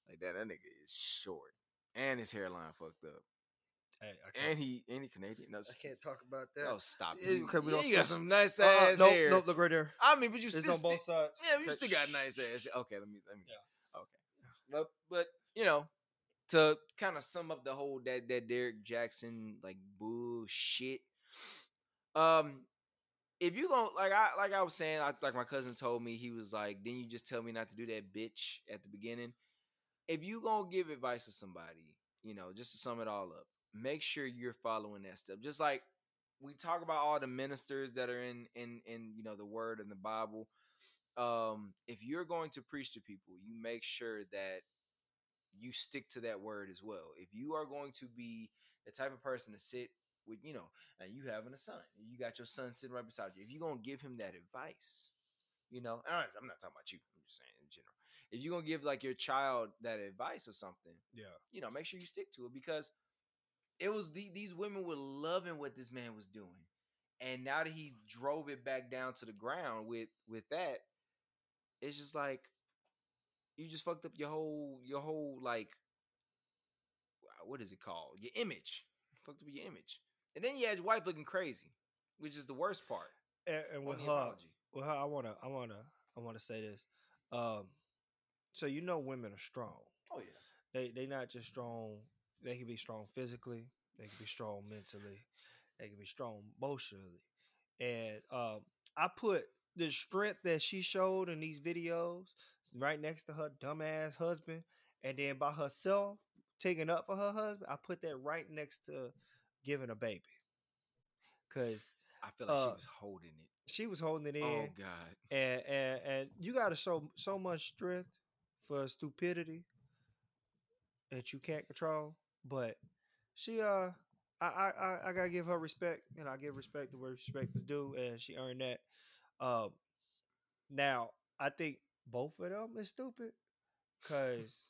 Like that nigga is short. And his hairline fucked up. Hey, and he Canadian. No, I can't talk about that. No, stop it. You got some nice ass hair. No, look right there. I mean, but you still on both sides. Yeah, but you still got nice ass. Okay, let me. Yeah. Okay, but you know, to kind of sum up the whole that Derrick Jackson bullshit. If you gonna I was saying, like my cousin told me, he was like, "Didn't you just tell me not to do that, bitch?" At the beginning. If you gonna give advice to somebody, just to sum it all up. Make sure you're following that stuff. Just like we talk about all the ministers that are in the word and the Bible. If you're going to preach to people, you make sure that you stick to that word as well. If you are going to be the type of person to sit with, and you having a son, you got your son sitting right beside you. If you're going to give him that advice, all right, I'm not talking about you. I'm just saying in general. If you're going to give your child that advice or something, yeah, make sure you stick to it, because it was these women were loving what this man was doing. And now that he drove it back down to the ground with that, it's just like you just fucked up your whole what is it called? Your image. Fucked up your image. And then you had your wife looking crazy, which is the worst part. And with her, I wanna say this. So women are strong. Oh yeah. They not just strong. They can be strong physically. They can be strong mentally. They can be strong emotionally. And I put the strength that she showed in these videos right next to her dumbass husband. And then by herself, taking up for her husband, I put that right next to giving a baby. Because I feel like she was holding it. She was holding it in. Oh, God. And you got to show so much strength for stupidity that you can't control. But she, I gotta give her respect, and I give respect to where respect is due, and she earned that. Now I think both of them is stupid, cause,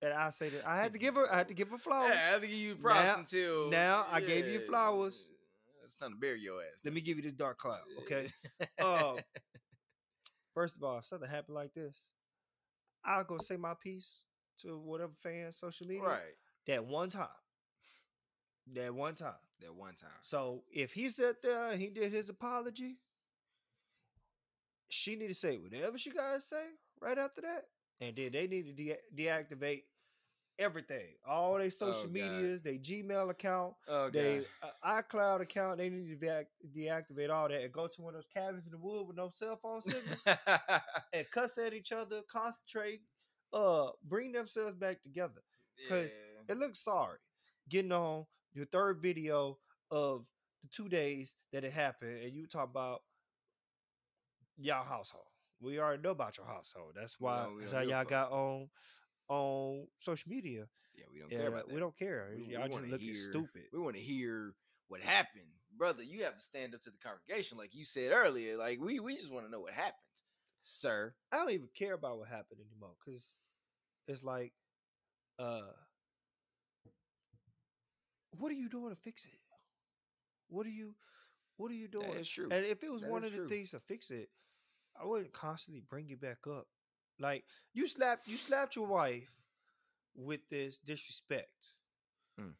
and I say that I had to give her flowers. Yeah, I had to give you props I gave you flowers. It's time to bury your ass. Let me give you this dark cloud, okay? First of all, if something happened like this, I'll go say my piece to whatever fan social media. Right. That one time. So if he sat there and he did his apology, she need to say whatever she got to say right after that. And then they need to deactivate everything. All their social medias, their Gmail account, their iCloud account. They need to deactivate all that and go to one of those cabins in the woods with no cell phone signal and cuss at each other, concentrate, bring themselves back together. Because it looks sorry. Getting on your third video of the 2 days that it happened, and you talk about y'all household. We already know about your household. That's why that's how y'all got on social media. Yeah, we don't care about that. We don't care. Y'all just looking stupid. We want to hear what happened. Brother, you have to stand up to the congregation like you said earlier. Like, we just want to know what happened, sir. I don't even care about what happened anymore, because it's like, what are you doing to fix it? What are you doing? That is true. And if it was one of the things to fix it, I wouldn't constantly bring it back up. Like, you slapped your wife with this disrespect. Mm.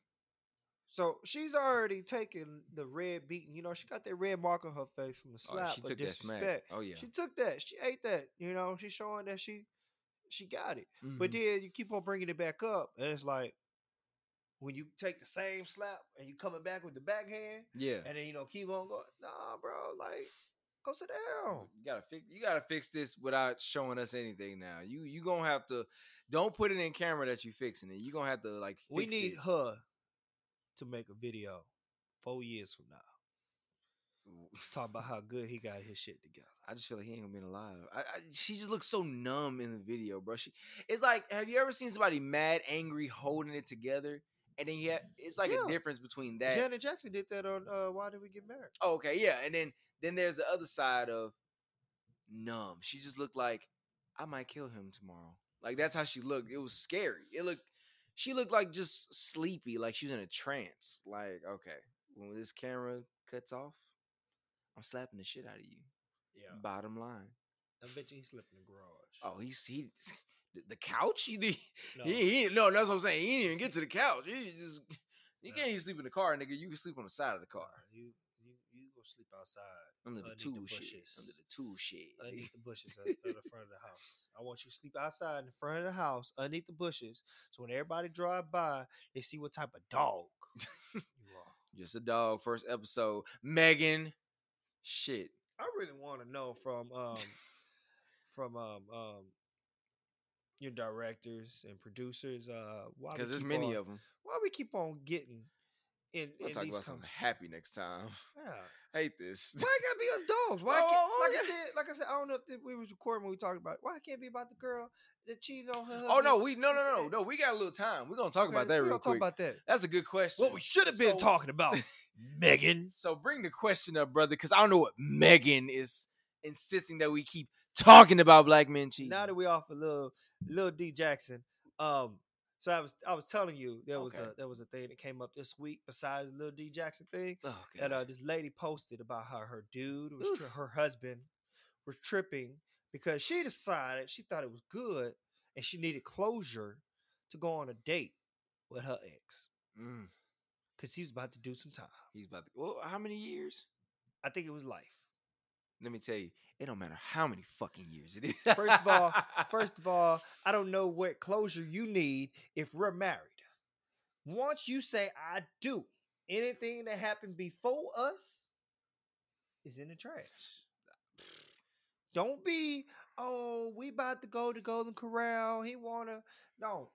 So she's already taken the red beating. She got that red mark on her face from the slap. Oh, she took that smack. Oh yeah. She took that. She ate that. She's showing that she got it. Mm-hmm. But then you keep on bringing it back up, and it's like, when you take the same slap and you coming back with the backhand, yeah, and then keep on going. Nah, bro, go sit down. You gotta fix this without showing us anything. Now you gonna have to. Don't put it in camera that you fixing it. You gonna have to fix it. We need her to make a video 4 years from now. talk about how good he got his shit together. I just feel like he ain't gonna be alive. She just looks so numb in the video, bro. It's like, have you ever seen somebody mad, angry, holding it together? And then it's like a difference between that. Janet Jackson did that on Why Did We Get Married? Oh, okay, yeah. And then there's the other side of numb. She just looked like, I might kill him tomorrow. Like, that's how she looked. It was scary. She looked like just sleepy, like she was in a trance. Like, okay, when this camera cuts off, I'm slapping the shit out of you. Yeah. Bottom line. I bet you he slept in the garage. Oh, he the couch? No, that's what I'm saying. He didn't even get to the couch. You can't even sleep in the car, nigga. You can sleep on the side of the car. You go sleep outside. Under the tool shed. Underneath the bushes in the front of the house. I want you to sleep outside in the front of the house, underneath the bushes, so when everybody drive by, they see what type of dog you are. Just a dog. First episode. Megan. Shit. I really want to know from your directors and producers, why? Because there's many of them. Why we keep on getting in talk about something happy next time. Yeah. I hate this. Why it gotta be us dogs? Why like I said, I don't know if we was recording when we talking about it. Why it can't be about the girl that cheated on her husband? Oh no, no, we got a little time. We're gonna talk about that real quick. That's a good question. What we should have been talking about, Megan. So bring the question up, brother, because I don't know what Megan is insisting that we keep talking about black men cheating. Now that we off a Lil D Jackson, so I was telling you there was a thing that came up this week besides the Lil D Jackson thing that this lady posted about how her dude was her husband was tripping because she decided she thought it was good and she needed closure to go on a date with her ex because he was about to do some time. He's about to, how many years? I think it was life. Let me tell you, it don't matter how many fucking years it is. First of all, I don't know what closure you need if we're married. Once you say I do, anything that happened before us is in the trash. Don't be, we about to go to Golden Corral. He wanna no.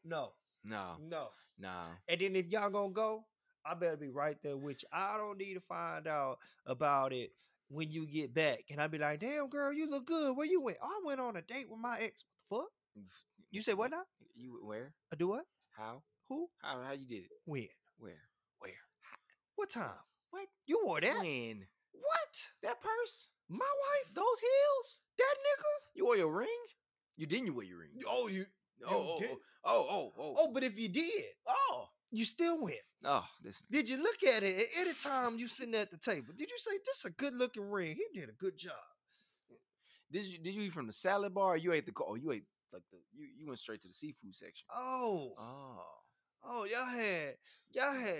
And then if y'all gonna go, I better be right there with you. I don't need to find out about it when you get back. And I'd be like, damn, girl, you look good. Where you went? Oh, I went on a date with my ex. What the fuck? You said what now? You where? I do what? How? Who? How you did it? When? Where? How? What time? What? You wore that? When? What? That purse? My wife? Those heels? That nigga? You wore your ring? You didn't wear your ring. Oh, you. Oh, you Oh, but if you did. Oh. You still went. Oh, listen. Did you look at it at any time you sitting at the table? Did you say this is a good looking ring? He did a good job. Did you eat from the salad bar? Or you ate you went straight to the seafood section. Oh, y'all had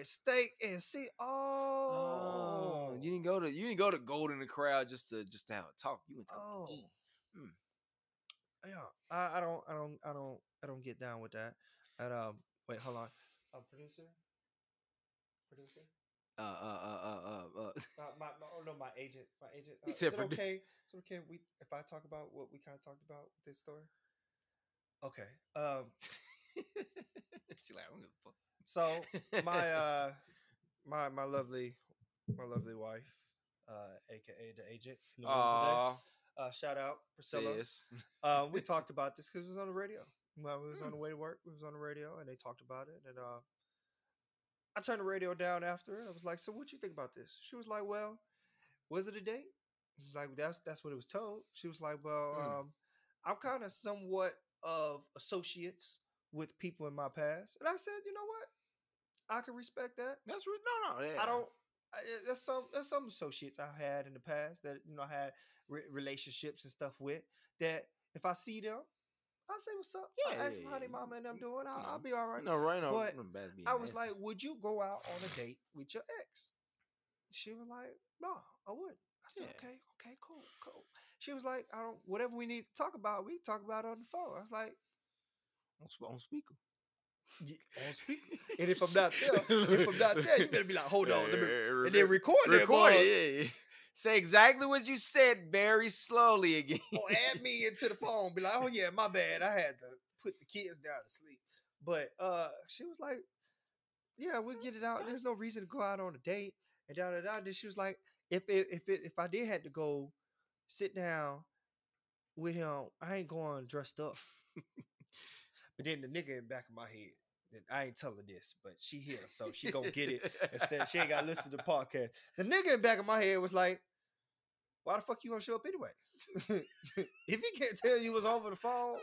steak and sea. Oh, you didn't go to Golden Corral just to have a talk. You went to eat. Yeah, I don't get down with that. And wait, hold on. Producer. My agent. My agent. He said, "Okay, so okay. If I talk about what we kind of talked about with this story, okay." She's like, "I'm gonna fuck." So my lovely wife, aka the agent. Shout out Priscilla. Yes. We talked about this because it was on the radio. Well, we was on the way to work. We was on the radio, and they talked about it. And I turned the radio down after. I was like, "So, what you think about this?" She was like, "Well, was it a date?" I was like, that's what it was told. She was like, "Well, I'm kind of somewhat of associates with people in my past," and I said, "You know what? I can respect that. That's no. I don't. There's some associates I had in the past that I had relationships and stuff with. That if I see them." I say, what's up? Yeah, I ask them how they mama and them doing. I'll be all right. I was like, would you go out on a date with your ex? She was like, no, I wouldn't. I said, okay, cool. She was like, whatever we need to talk about, we talk about it on the phone. I was like, on speaker. Yeah, on speaker. And if I'm not there, you better be like, hold on. And then record it. Yeah. Say exactly what you said very slowly again. Or add me into the phone. Be like, oh, yeah, my bad. I had to put the kids down to sleep. But she was like, yeah, we'll get it out. There's no reason to go out on a date. And then she was like, If I did have to go sit down with him, I ain't going dressed up. But then the nigga in the back of my head, I ain't telling this, but she here, so she gonna get it. Instead, she ain't gotta listen to the podcast. The nigga in the back of my head was like, why the fuck you gonna show up anyway? If he can't tell you was over the phone,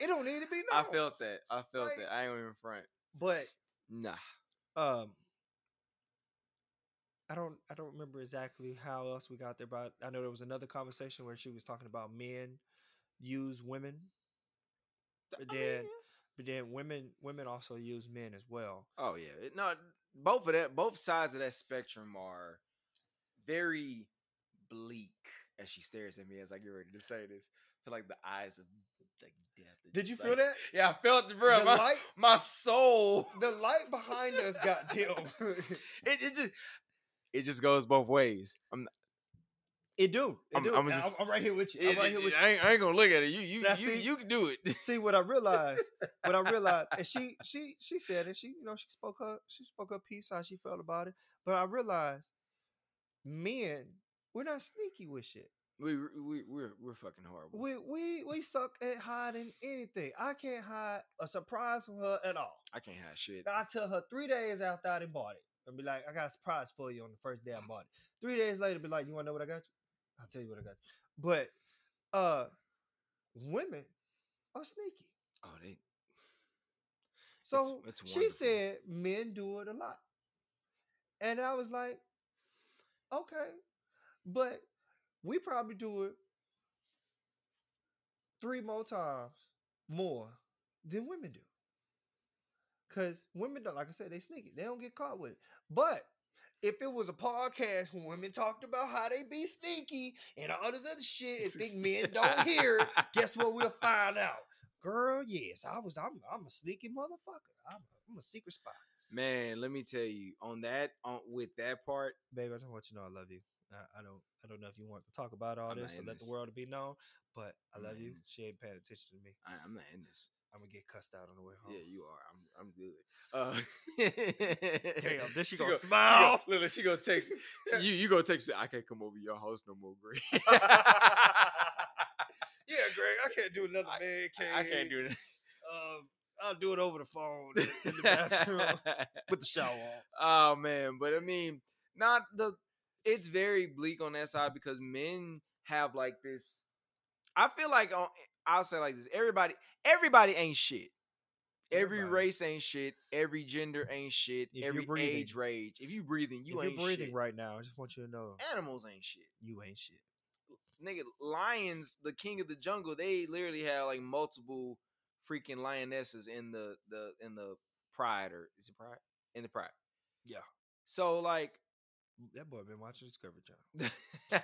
it don't need to be known. I felt that. I ain't even front. But nah. I don't remember exactly how else we got there, but I know there was another conversation where she was talking about men use women. But then women also use men as well. Oh yeah. No, both sides of that spectrum are very bleak as she stares at me as I get ready to say this. I feel like the eyes of like death. Did you feel like, that? Yeah, I felt it, bro. My soul. The light behind us got dimmed. It just goes both ways. I'm right here with you. I'm right here with you. I ain't gonna look at it. You can do it. See what I realized. And she said it. She spoke her piece, how she felt about it. But I realized, men, we're not sneaky with shit. We're fucking horrible. We suck at hiding anything. I can't hide a surprise from her at all. I can't hide shit. I tell her 3 days after I bought it. I'll be like, I got a surprise for you on the first day I bought it. 3 days later, be like, you want to know what I got you? I'll tell you what I got you. But women are sneaky. Oh, they. So it's she said men do it a lot. And I was like, okay, but we probably do it 3 more times more than women do. Because women don't, like I said, they sneaky. They don't get caught with it. But if it was a podcast when women talked about how they be sneaky and all this other shit and think men don't hear it, guess what? We'll find out. Girl, yes, I'm a sneaky motherfucker. I'm a secret spy. Man, let me tell you with that part, babe. I just want you to know I love you. I don't know if you want to talk about all this and let the world be known, but I love you. She ain't paying attention to me. I'm not in this. I'm gonna get cussed out on the way home. Yeah, you are. I'm good. Damn, then she gonna smile. Lily, she gonna text you. Gonna text me. I can't come over to your house no more, Greg. Yeah, Greg, I can't do another man cave. I can't do that. I'll do it over the phone in the bathroom with the shower on. Oh man, but I mean, it's very bleak on that side because men have like this. I feel like I'll say like this: everybody ain't shit. Every race ain't shit. Every gender ain't shit. Every age rage. If you breathing, you ain't shit. If you're breathing right now, I just want you to know: animals ain't shit. You ain't shit, nigga. Lions, the king of the jungle, they literally have like multiple freaking lionesses in the pride, or is it pride? In the pride. Yeah. So like that boy been watching Discovery Channel.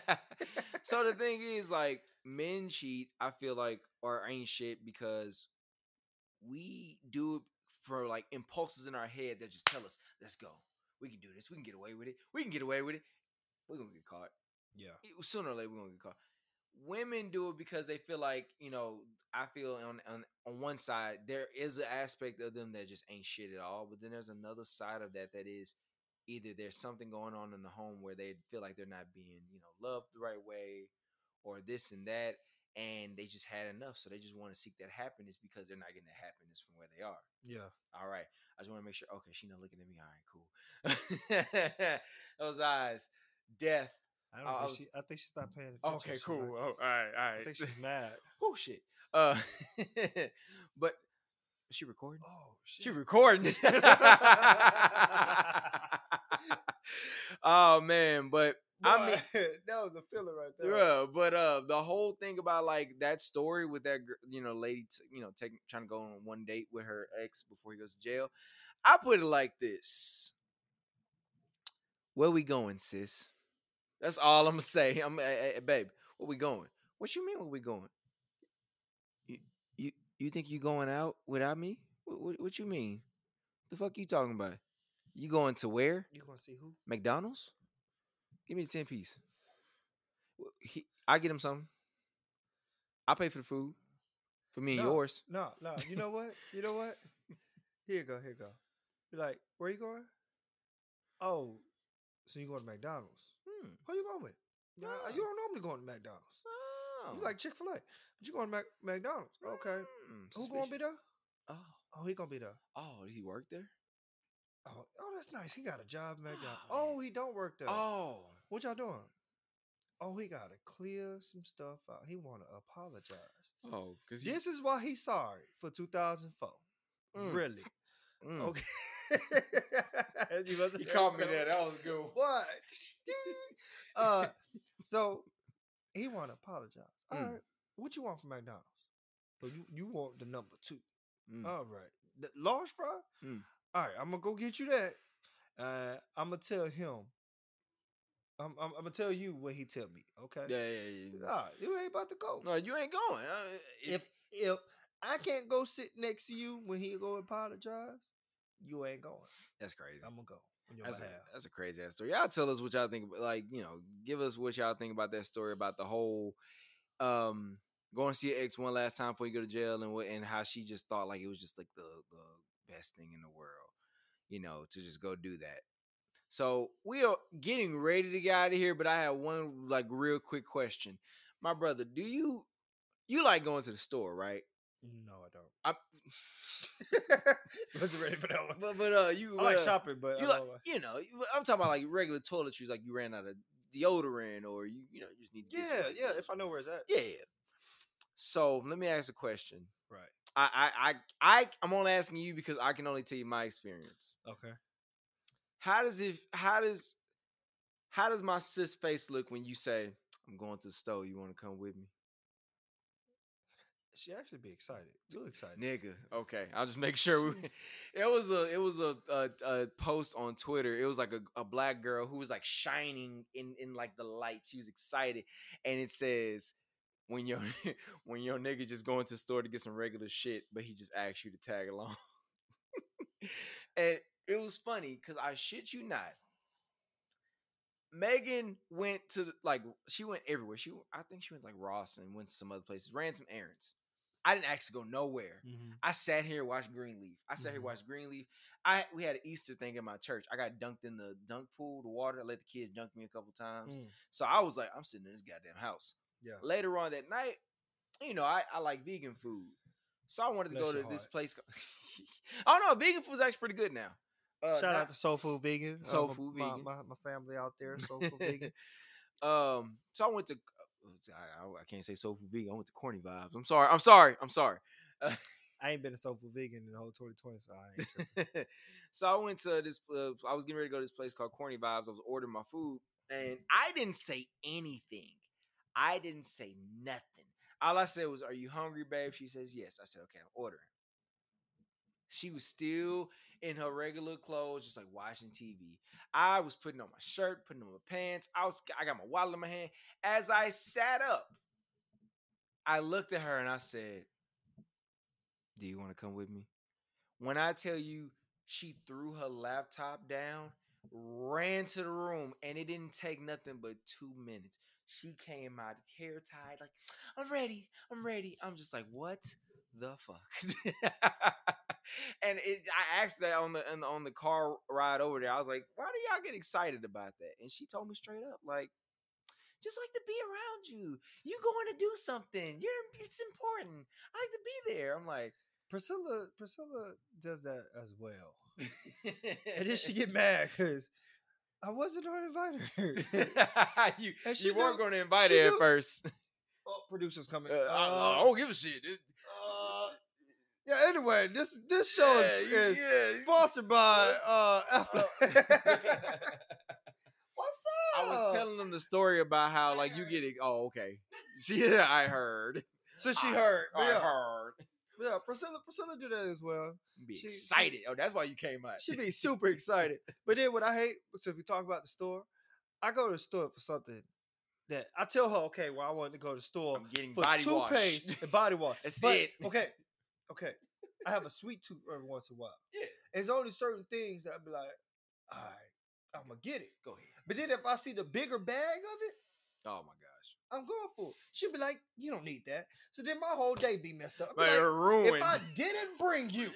So the thing is, like, men cheat, I feel like, or ain't shit, because we do it for like impulses in our head that just tell us, let's go. We can do this. We can get away with it. We're gonna get caught. Yeah. Sooner or later we're gonna get caught. Women do it because they feel like, you know, I feel on one side, there is an aspect of them that just ain't shit at all. But then there's another side of that is either there's something going on in the home where they feel like they're not being, you know, loved the right way or this and that. And they just had enough. So they just want to seek that happiness because they're not getting that happiness from where they are. Yeah. All right. I just want to make sure. Okay, she not looking at me. All right, cool. Those eyes. Death. I think she stopped paying attention. Okay, cool. Like, oh, all right. I think she's mad. Oh, shit. But is she recording? Oh, shit. She recording. Oh, man. But I mean, that was a feeling right there. Yeah, but the whole thing about like that story with that, you know, lady, trying to go on one date with her ex before he goes to jail. I put it like this. Where we going, sis? That's all I'm gonna say. Babe, where we going? What you mean where we going? You think you going out without me? What you mean? The fuck you talking about? You going to where? You going to see who? McDonald's? Give me the 10-piece. I get him something. I pay for the food. For me and yours. No. You know what? Here you go. You're like, where you going? Oh, So you going to McDonald's? Who you going with? No. You don't normally go to McDonald's. Oh. You like Chick-fil-A, but you going to McDonald's? Okay. Who going to be there? Oh, he going to be there. Oh, did he work there? Oh, that's nice. He got a job at McDonald's. Oh, he don't work there. Oh, what y'all doing? Oh, he got to clear some stuff out. He want to apologize. Oh, because this is why he's sorry for 2004. Really? Okay. He called me that. That was good. What? So he want to apologize. All right. What you want from McDonald's? Well, you want the number 2. All right. The large fry? All right, I'm gonna go get you that. I'm gonna tell him. I'm gonna tell you what he tell me. Okay. Yeah. All right, you ain't about to go. No, you ain't going. If I can't go sit next to you when he go apologize, you ain't going. That's crazy. I'm gonna go. That's a crazy ass story. Y'all tell us what y'all think. Like, you know, give us what y'all think about that story about the whole. Go and see your ex one last time before you go to jail, and what, and how she just thought like it was just like the best thing in the world, you know, to just go do that. So we are getting ready to get out of here, but I have one like real quick question. My brother, do you like going to the store, right? No, I don't. Wasn't ready for that one. But I like shopping, but you like, you know, I'm talking about like regular toiletries, like you ran out of deodorant or you know, you just need to get some. Yeah, if I know where it's at. Yeah. So let me ask a question. Right. I'm only asking you because I can only tell you my experience. Okay. How does my sis face look when you say, I'm going to the store, you want to come with me? She actually be excited. Too excited. Nigga. Okay. I'll just make sure. It was a post on Twitter. It was like a black girl who was like shining in like the light. She was excited. And it says, When your nigga just going to the store to get some regular shit, but he just asks you to tag along. And it was funny because I shit you not, Megan went to she went everywhere. I think she went to like Ross and went to some other places, ran some errands. I didn't actually go nowhere. Mm-hmm. I sat here and watched Greenleaf. We had an Easter thing in my church. I got dunked in the dunk pool, the water. I let the kids dunk me a couple times. So I was like, I'm sitting in this goddamn house. Yeah. Later on that night, you know, I like vegan food. So I wanted to go to this place. I don't know. Vegan food is actually pretty good now. Shout out to Soul Food Vegan. Soul Food Vegan. My family out there, Soul Food Vegan. So I went to, I can't say Soul Food Vegan. I went to Corny Vibes. I'm sorry. I ain't been to Soul Food Vegan in the whole 2020, so I ain't tripping. So I went to this, I was getting ready to go to this place called Corny Vibes. I was ordering my food, and I didn't say anything. I didn't say nothing. All I said was, are you hungry, babe? She says, yes. I said, okay, I'm ordering. She was still in her regular clothes, just like watching TV. I was putting on my shirt, putting on my pants. I got my wallet in my hand. As I sat up, I looked at her and I said, do you want to come with me? When I tell you, she threw her laptop down, ran to the room, and it didn't take nothing but 2 minutes. She came out, hair tied, like, I'm ready. I'm just like, what the fuck? And I asked that on the car ride over there. I was like, why do y'all get excited about that? And she told me straight up, like, just like to be around you. You going to do something. It's important. I like to be there. I'm like, Priscilla does that as well. And then she get mad because I wasn't going to invite her. you weren't going to invite her at first. Oh, producer's coming. I don't give a shit. Anyway, this show is sponsored by Apple. What's up? I was telling them the story about how like you get it. Oh, okay. I heard. So she heard. I heard. Yeah, Priscilla do that as well. She's excited. Oh, that's why you came out. She be super excited. But then what I hate, so if we talk about the store, I go to the store for something that I tell her, okay, well, I wanted to go to the store. I'm getting for body toothpaste wash. And body wash. That's it. Okay. I have a sweet tooth every once in a while. Yeah. There's only certain things that I'd be like, all right, I'm going to get it. Go ahead. But then if I see the bigger bag of it. Oh, my gosh. I'm going for it. She'd be like, you don't need that. So then my whole day be messed up. Like, ruined. If I didn't bring you,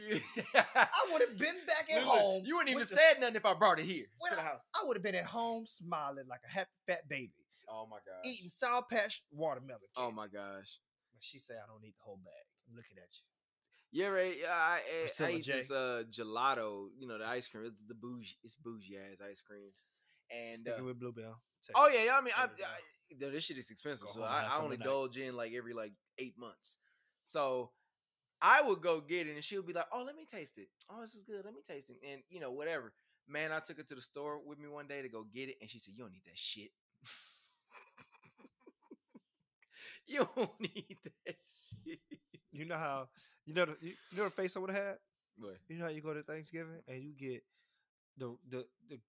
I would have been back at home. You wouldn't even said nothing if I brought it here to the house. I would have been at home smiling like a happy fat baby. Oh my gosh. Eating Sour Patch watermelon cake. Oh my gosh. But she said, I don't need the whole bag. I'm looking at you. Yeah, right. I ate this gelato, you know, the ice cream. It's the bougie, it's bougie ass ice cream. And sticking with Bluebell. Oh yeah, I mean, this shit is expensive, so I only indulge in like every like 8 months. So I would go get it, and she would be like, "Oh, let me taste it. Oh, this is good. Let me taste it." And you know, whatever. Man, I took her to the store with me one day to go get it, and she said, "You don't need that shit. You don't need that shit." You know how you know the face I would have had. What? You know how you go to Thanksgiving and you get the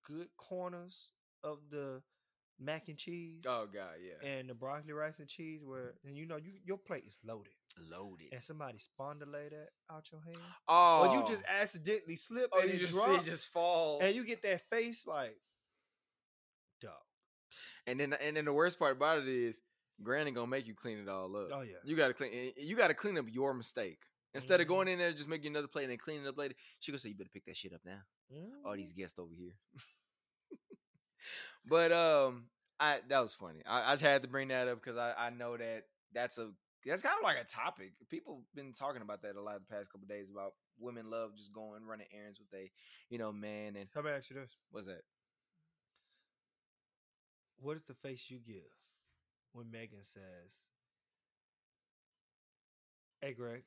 good corners of the mac and cheese. Oh god, yeah. And the broccoli, rice, and cheese. Where and you know your plate is loaded, and somebody spondylate that out your hand. Oh, or you just accidentally slip and you it just falls, and you get that face like, dog. And then the worst part about it is, Granny gonna make you clean it all up. Oh yeah, you gotta clean up your mistake instead of going in there and just making another plate and then cleaning it up later. She gonna say, you better pick that shit up now. Mm-hmm. All these guests over here. But that was funny. I just had to bring that up because I know that's kind of like a topic. People been talking about that a lot the past couple of days about women love just going running errands with a man. And how about I ask you this? What's that? What is the face you give when Megan says, "Hey Greg,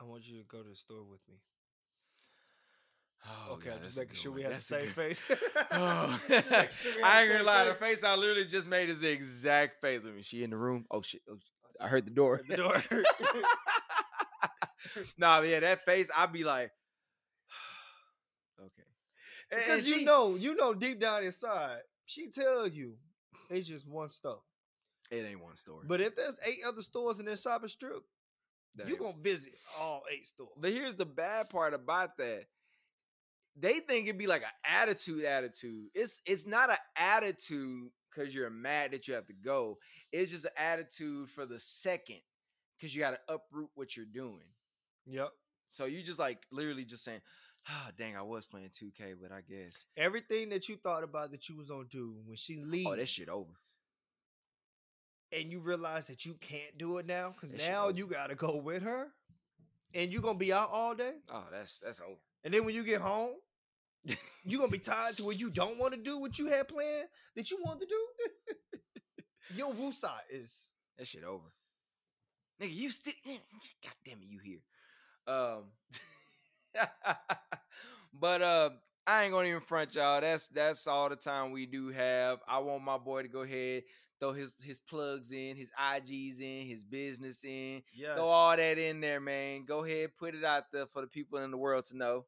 I want you to go to the store with me"? Oh, okay, God, I'm just making sure we have the same face. Oh. I ain't gonna lie, the face I literally just made is the exact face. I mean, she in the room. Oh shit! I heard the door. Nah, yeah, that face. I'd be like, okay, because you know, deep down inside, she tell you it's just one store. It ain't one store. But if there's 8 other stores in this shopping strip, you gonna visit all 8 stores. But here's the bad part about that. They think it'd be like an attitude. It's not an attitude because you're mad that you have to go. It's just an attitude for the second because you got to uproot what you're doing. Yep. So you just like literally just saying, oh, dang, I was playing 2K, but I guess. Everything that you thought about that you was going to do when she leaves. Oh, that shit over. And you realize that you can't do it now because now you got to go with her and you're going to be out all day. Oh, that's over. And then when you get home, you're going to be tired to where you don't want to do what you had planned that you wanted to do. Your woosah is... That shit over. Nigga, you still... God damn it, you here. But I ain't going to even front y'all. That's all the time we do have. I want my boy to go ahead, throw his plugs in, his IGs in, his business in. Yes. Throw all that in there, man. Go ahead, put it out there for the people in the world to know.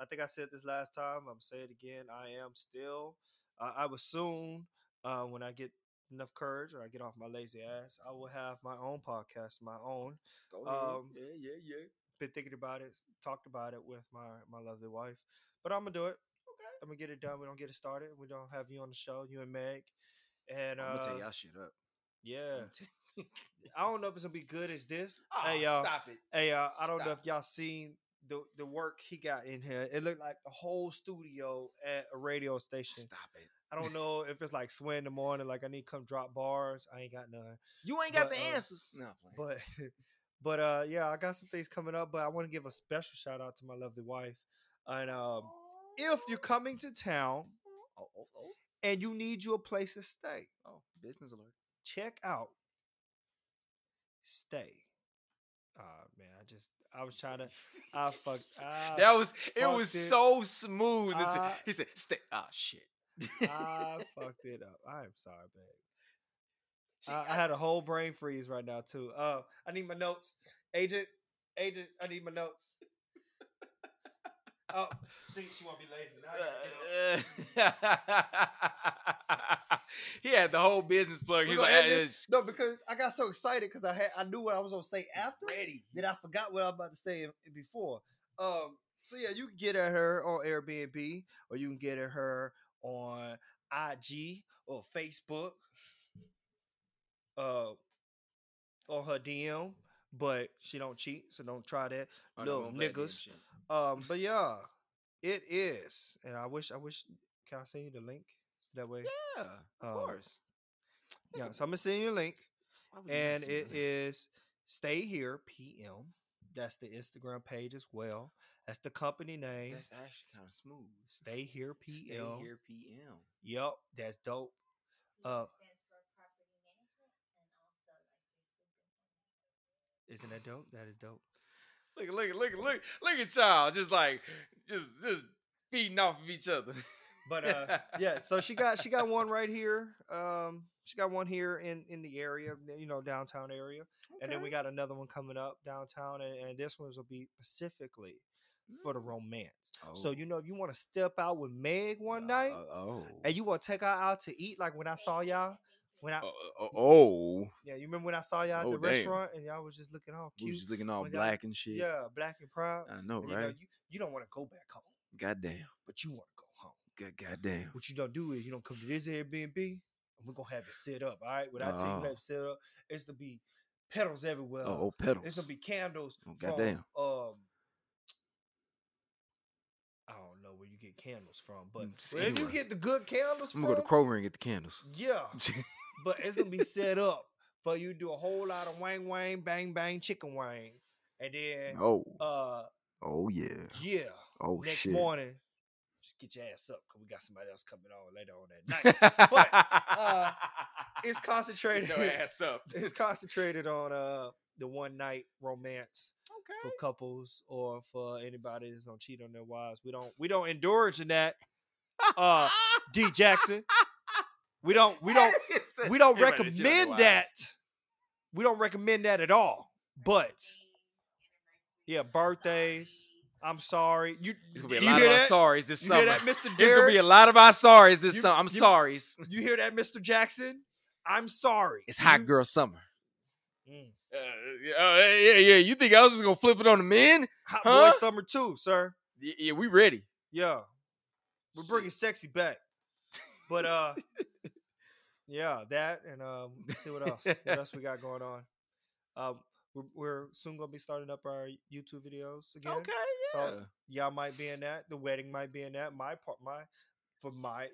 I think I said this last time. I'm saying it again. I am still. I will soon, when I get enough courage or I get off my lazy ass, I will have my own podcast, my own. Go ahead. Yeah. Been thinking about it, talked about it with my lovely wife. But I'm going to do it. Okay. I'm going to get it done. We don't get it started. We don't have you on the show, you and Meg. And I'm gonna tell y'all shit up. Yeah. I don't know if it's gonna be good as this. Oh, hey, stop it. Hey, I don't know if y'all seen the work he got in here. It looked like the whole studio at a radio station. Stop it. I don't know if it's like Sway in the morning, like I need to come drop bars. I ain't got none. You ain't got the answers. No, but yeah, I got some things coming up, but I want to give a special shout out to my lovely wife. And if you're coming to town, and you need you a place to stay. Oh, business alert. Check out Stay. Man, I was trying to, I fucked up. That was, it was so smooth. He said, Stay. Ah, shit. I fucked it up. I am sorry, babe. I had a whole brain freeze right now, too. I need my notes. Agent, I need my notes. Oh, she want to be lazy. He had the whole business plug. He was like, no, because I got so excited because I knew what I was gonna say after. Ready. Then I forgot what I was about to say before. So yeah, you can get at her on Airbnb, or you can get at her on IG or Facebook. on her DM, but she don't cheat, so don't try that. No niggas. But yeah, it is. And I wish can I send you the link? That way. Yeah, of course. Yeah, so I'm gonna send you a link. And it is Stay Here PM. That's the Instagram page as well. That's the company name. That's actually kind of smooth. Stay Here PM. Stay Here PM. Yep, that's dope. Isn't that dope? That is dope. Look at y'all. Just feeding off of each other. But yeah, so she got one right here. She got one here in the area, you know, downtown area. Okay. And then we got another one coming up downtown, and this one will be specifically for the romance. Oh. So, you know, if you want to step out with Meg one night and you want to take her out to eat, like when I saw y'all. Yeah, you remember when I saw y'all at the restaurant and y'all was just looking all cute. We was just looking all black and shit. Yeah, black and proud. I know, and, right? You know, you don't want to go back home. Goddamn. But you want to go home. Goddamn. What you don't do is you don't come to this Airbnb and we're going to have it set up, all right? When I tell you have it set up, it's going to be petals everywhere. Oh, petals. It's going to be candles. Oh, goddamn. I don't know where you get candles from, but if you get the good candles from. I'm going to go to Kroger and get the candles. Yeah. But it's going to be set up for you to do a whole lot of wang, wang, bang, bang, chicken wang. And then. Yeah. Oh, next shit. Morning, just get your ass up because we got somebody else coming on later on that night. But it's concentrated. Get your ass up. It's concentrated on the one night romance. Okay. For couples or for anybody that's gonna cheat on their wives. We don't endorse in that. D Jackson. We don't recommend that. We don't recommend that at all. But yeah, birthdays. I'm sorry. It's gonna be a lot of our sorries this summer. You hear that, Mr. Derrick? There's gonna be a lot of our sorries this summer. I'm sorry. You hear that, Mr. Jackson? I'm sorry. It's hot girl summer. Mm. Yeah. You think I was just gonna flip it on the men? Hot boy summer too, sir. Yeah, we ready. Yeah, we're bringing sexy back. But yeah, that and let's see what else. What else we got going on? We're soon gonna be starting up our YouTube videos again. Okay, yeah. So y'all might be in that. The wedding might be in that. My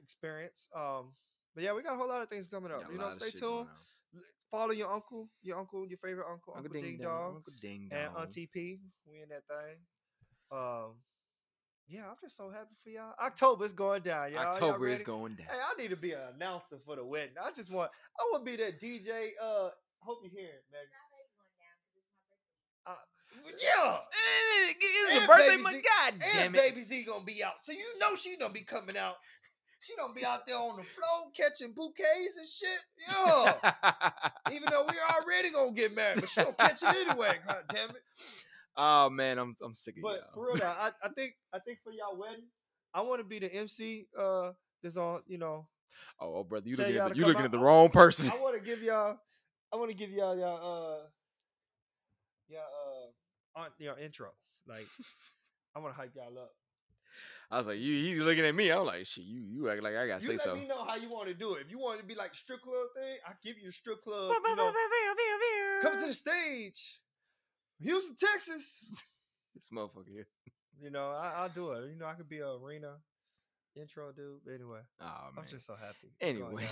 experience. But yeah, we got a whole lot of things coming up. You know, stay tuned. Follow your favorite uncle Ding Dong, and Auntie P. We in that thing. Yeah, I'm just so happy for y'all. October's going down, y'all. October is going down. Hey, I need to be an announcer for the wedding. I want to be that DJ. Hope you hear it, Megan. Yeah, it's a birthday. My God damn it, Baby Z gonna be out, so you know she gonna be coming out. She don't be out there on the floor catching bouquets and shit. Yeah. Even though we're already going to get married, but she don't catch it anyway. God damn it. Oh, man, I'm sick of y'all. But for real, now, I think for y'all wedding, I want to be the MC that's on, you know. Oh, brother, you looking at the wrong person. I want to give y'all, your intro. Like, I want to hype y'all up. I was like, he's looking at me. I'm like, shit, you act like I gotta say something. You let me know how you want to do it. If you want it to be like strip club thing, I give you a strip club. You know, coming to the stage, Houston, Texas. This motherfucker here. You know, I'll do it. You know, I could be an arena intro dude. But anyway, I'm just so happy. Anyway,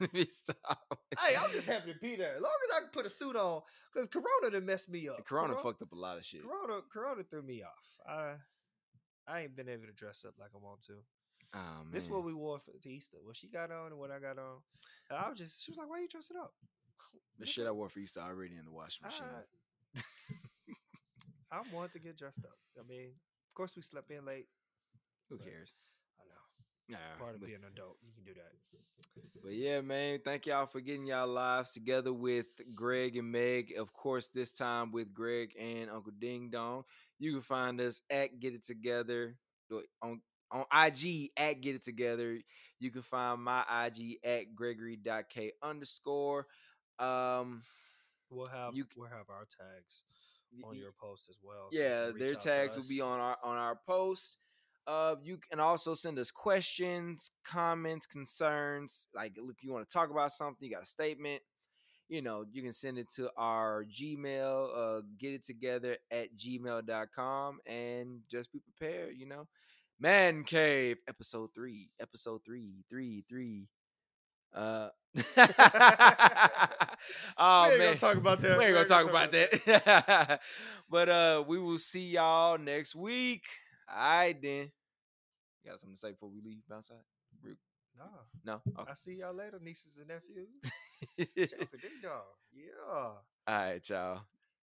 let me stop. Hey, I'm just happy to be there. As long as I can put a suit on, because Corona done messed me up. Corona fucked up a lot of shit. Corona threw me off. I ain't been able to dress up like I want to. Oh, man. This is what we wore for Easter. What she got on and what I got on. And she was like, why are you dressing up? The shit I wore for Easter already in the washing machine. I want to get dressed up. I mean, of course we slept in late. Who cares? I know. Part of being an adult. You can do that. But yeah, man. Thank y'all for getting y'all lives together with Greg and Meg. Of course, this time with Greg and Uncle Ding Dong. You can find us at Get It Together on IG at Get It Together. You can find my IG at Gregory.K_. We'll have our tags on your post as well. So yeah, their tags will be on our post. You can also send us questions, comments, concerns. Like if you want to talk about something, you got a statement. you know, you can send it to our Gmail, getittogether@gmail.com, and just be prepared, you know. Man Cave, episode three. Oh, we ain't gonna talk about that. We ain't gonna talk about that. But we will see y'all next week. All right, then. You got something to say before we leave outside? No. Okay. I'll see y'all later, nieces and nephews. Chocolate ding dong. Yeah. All right, y'all.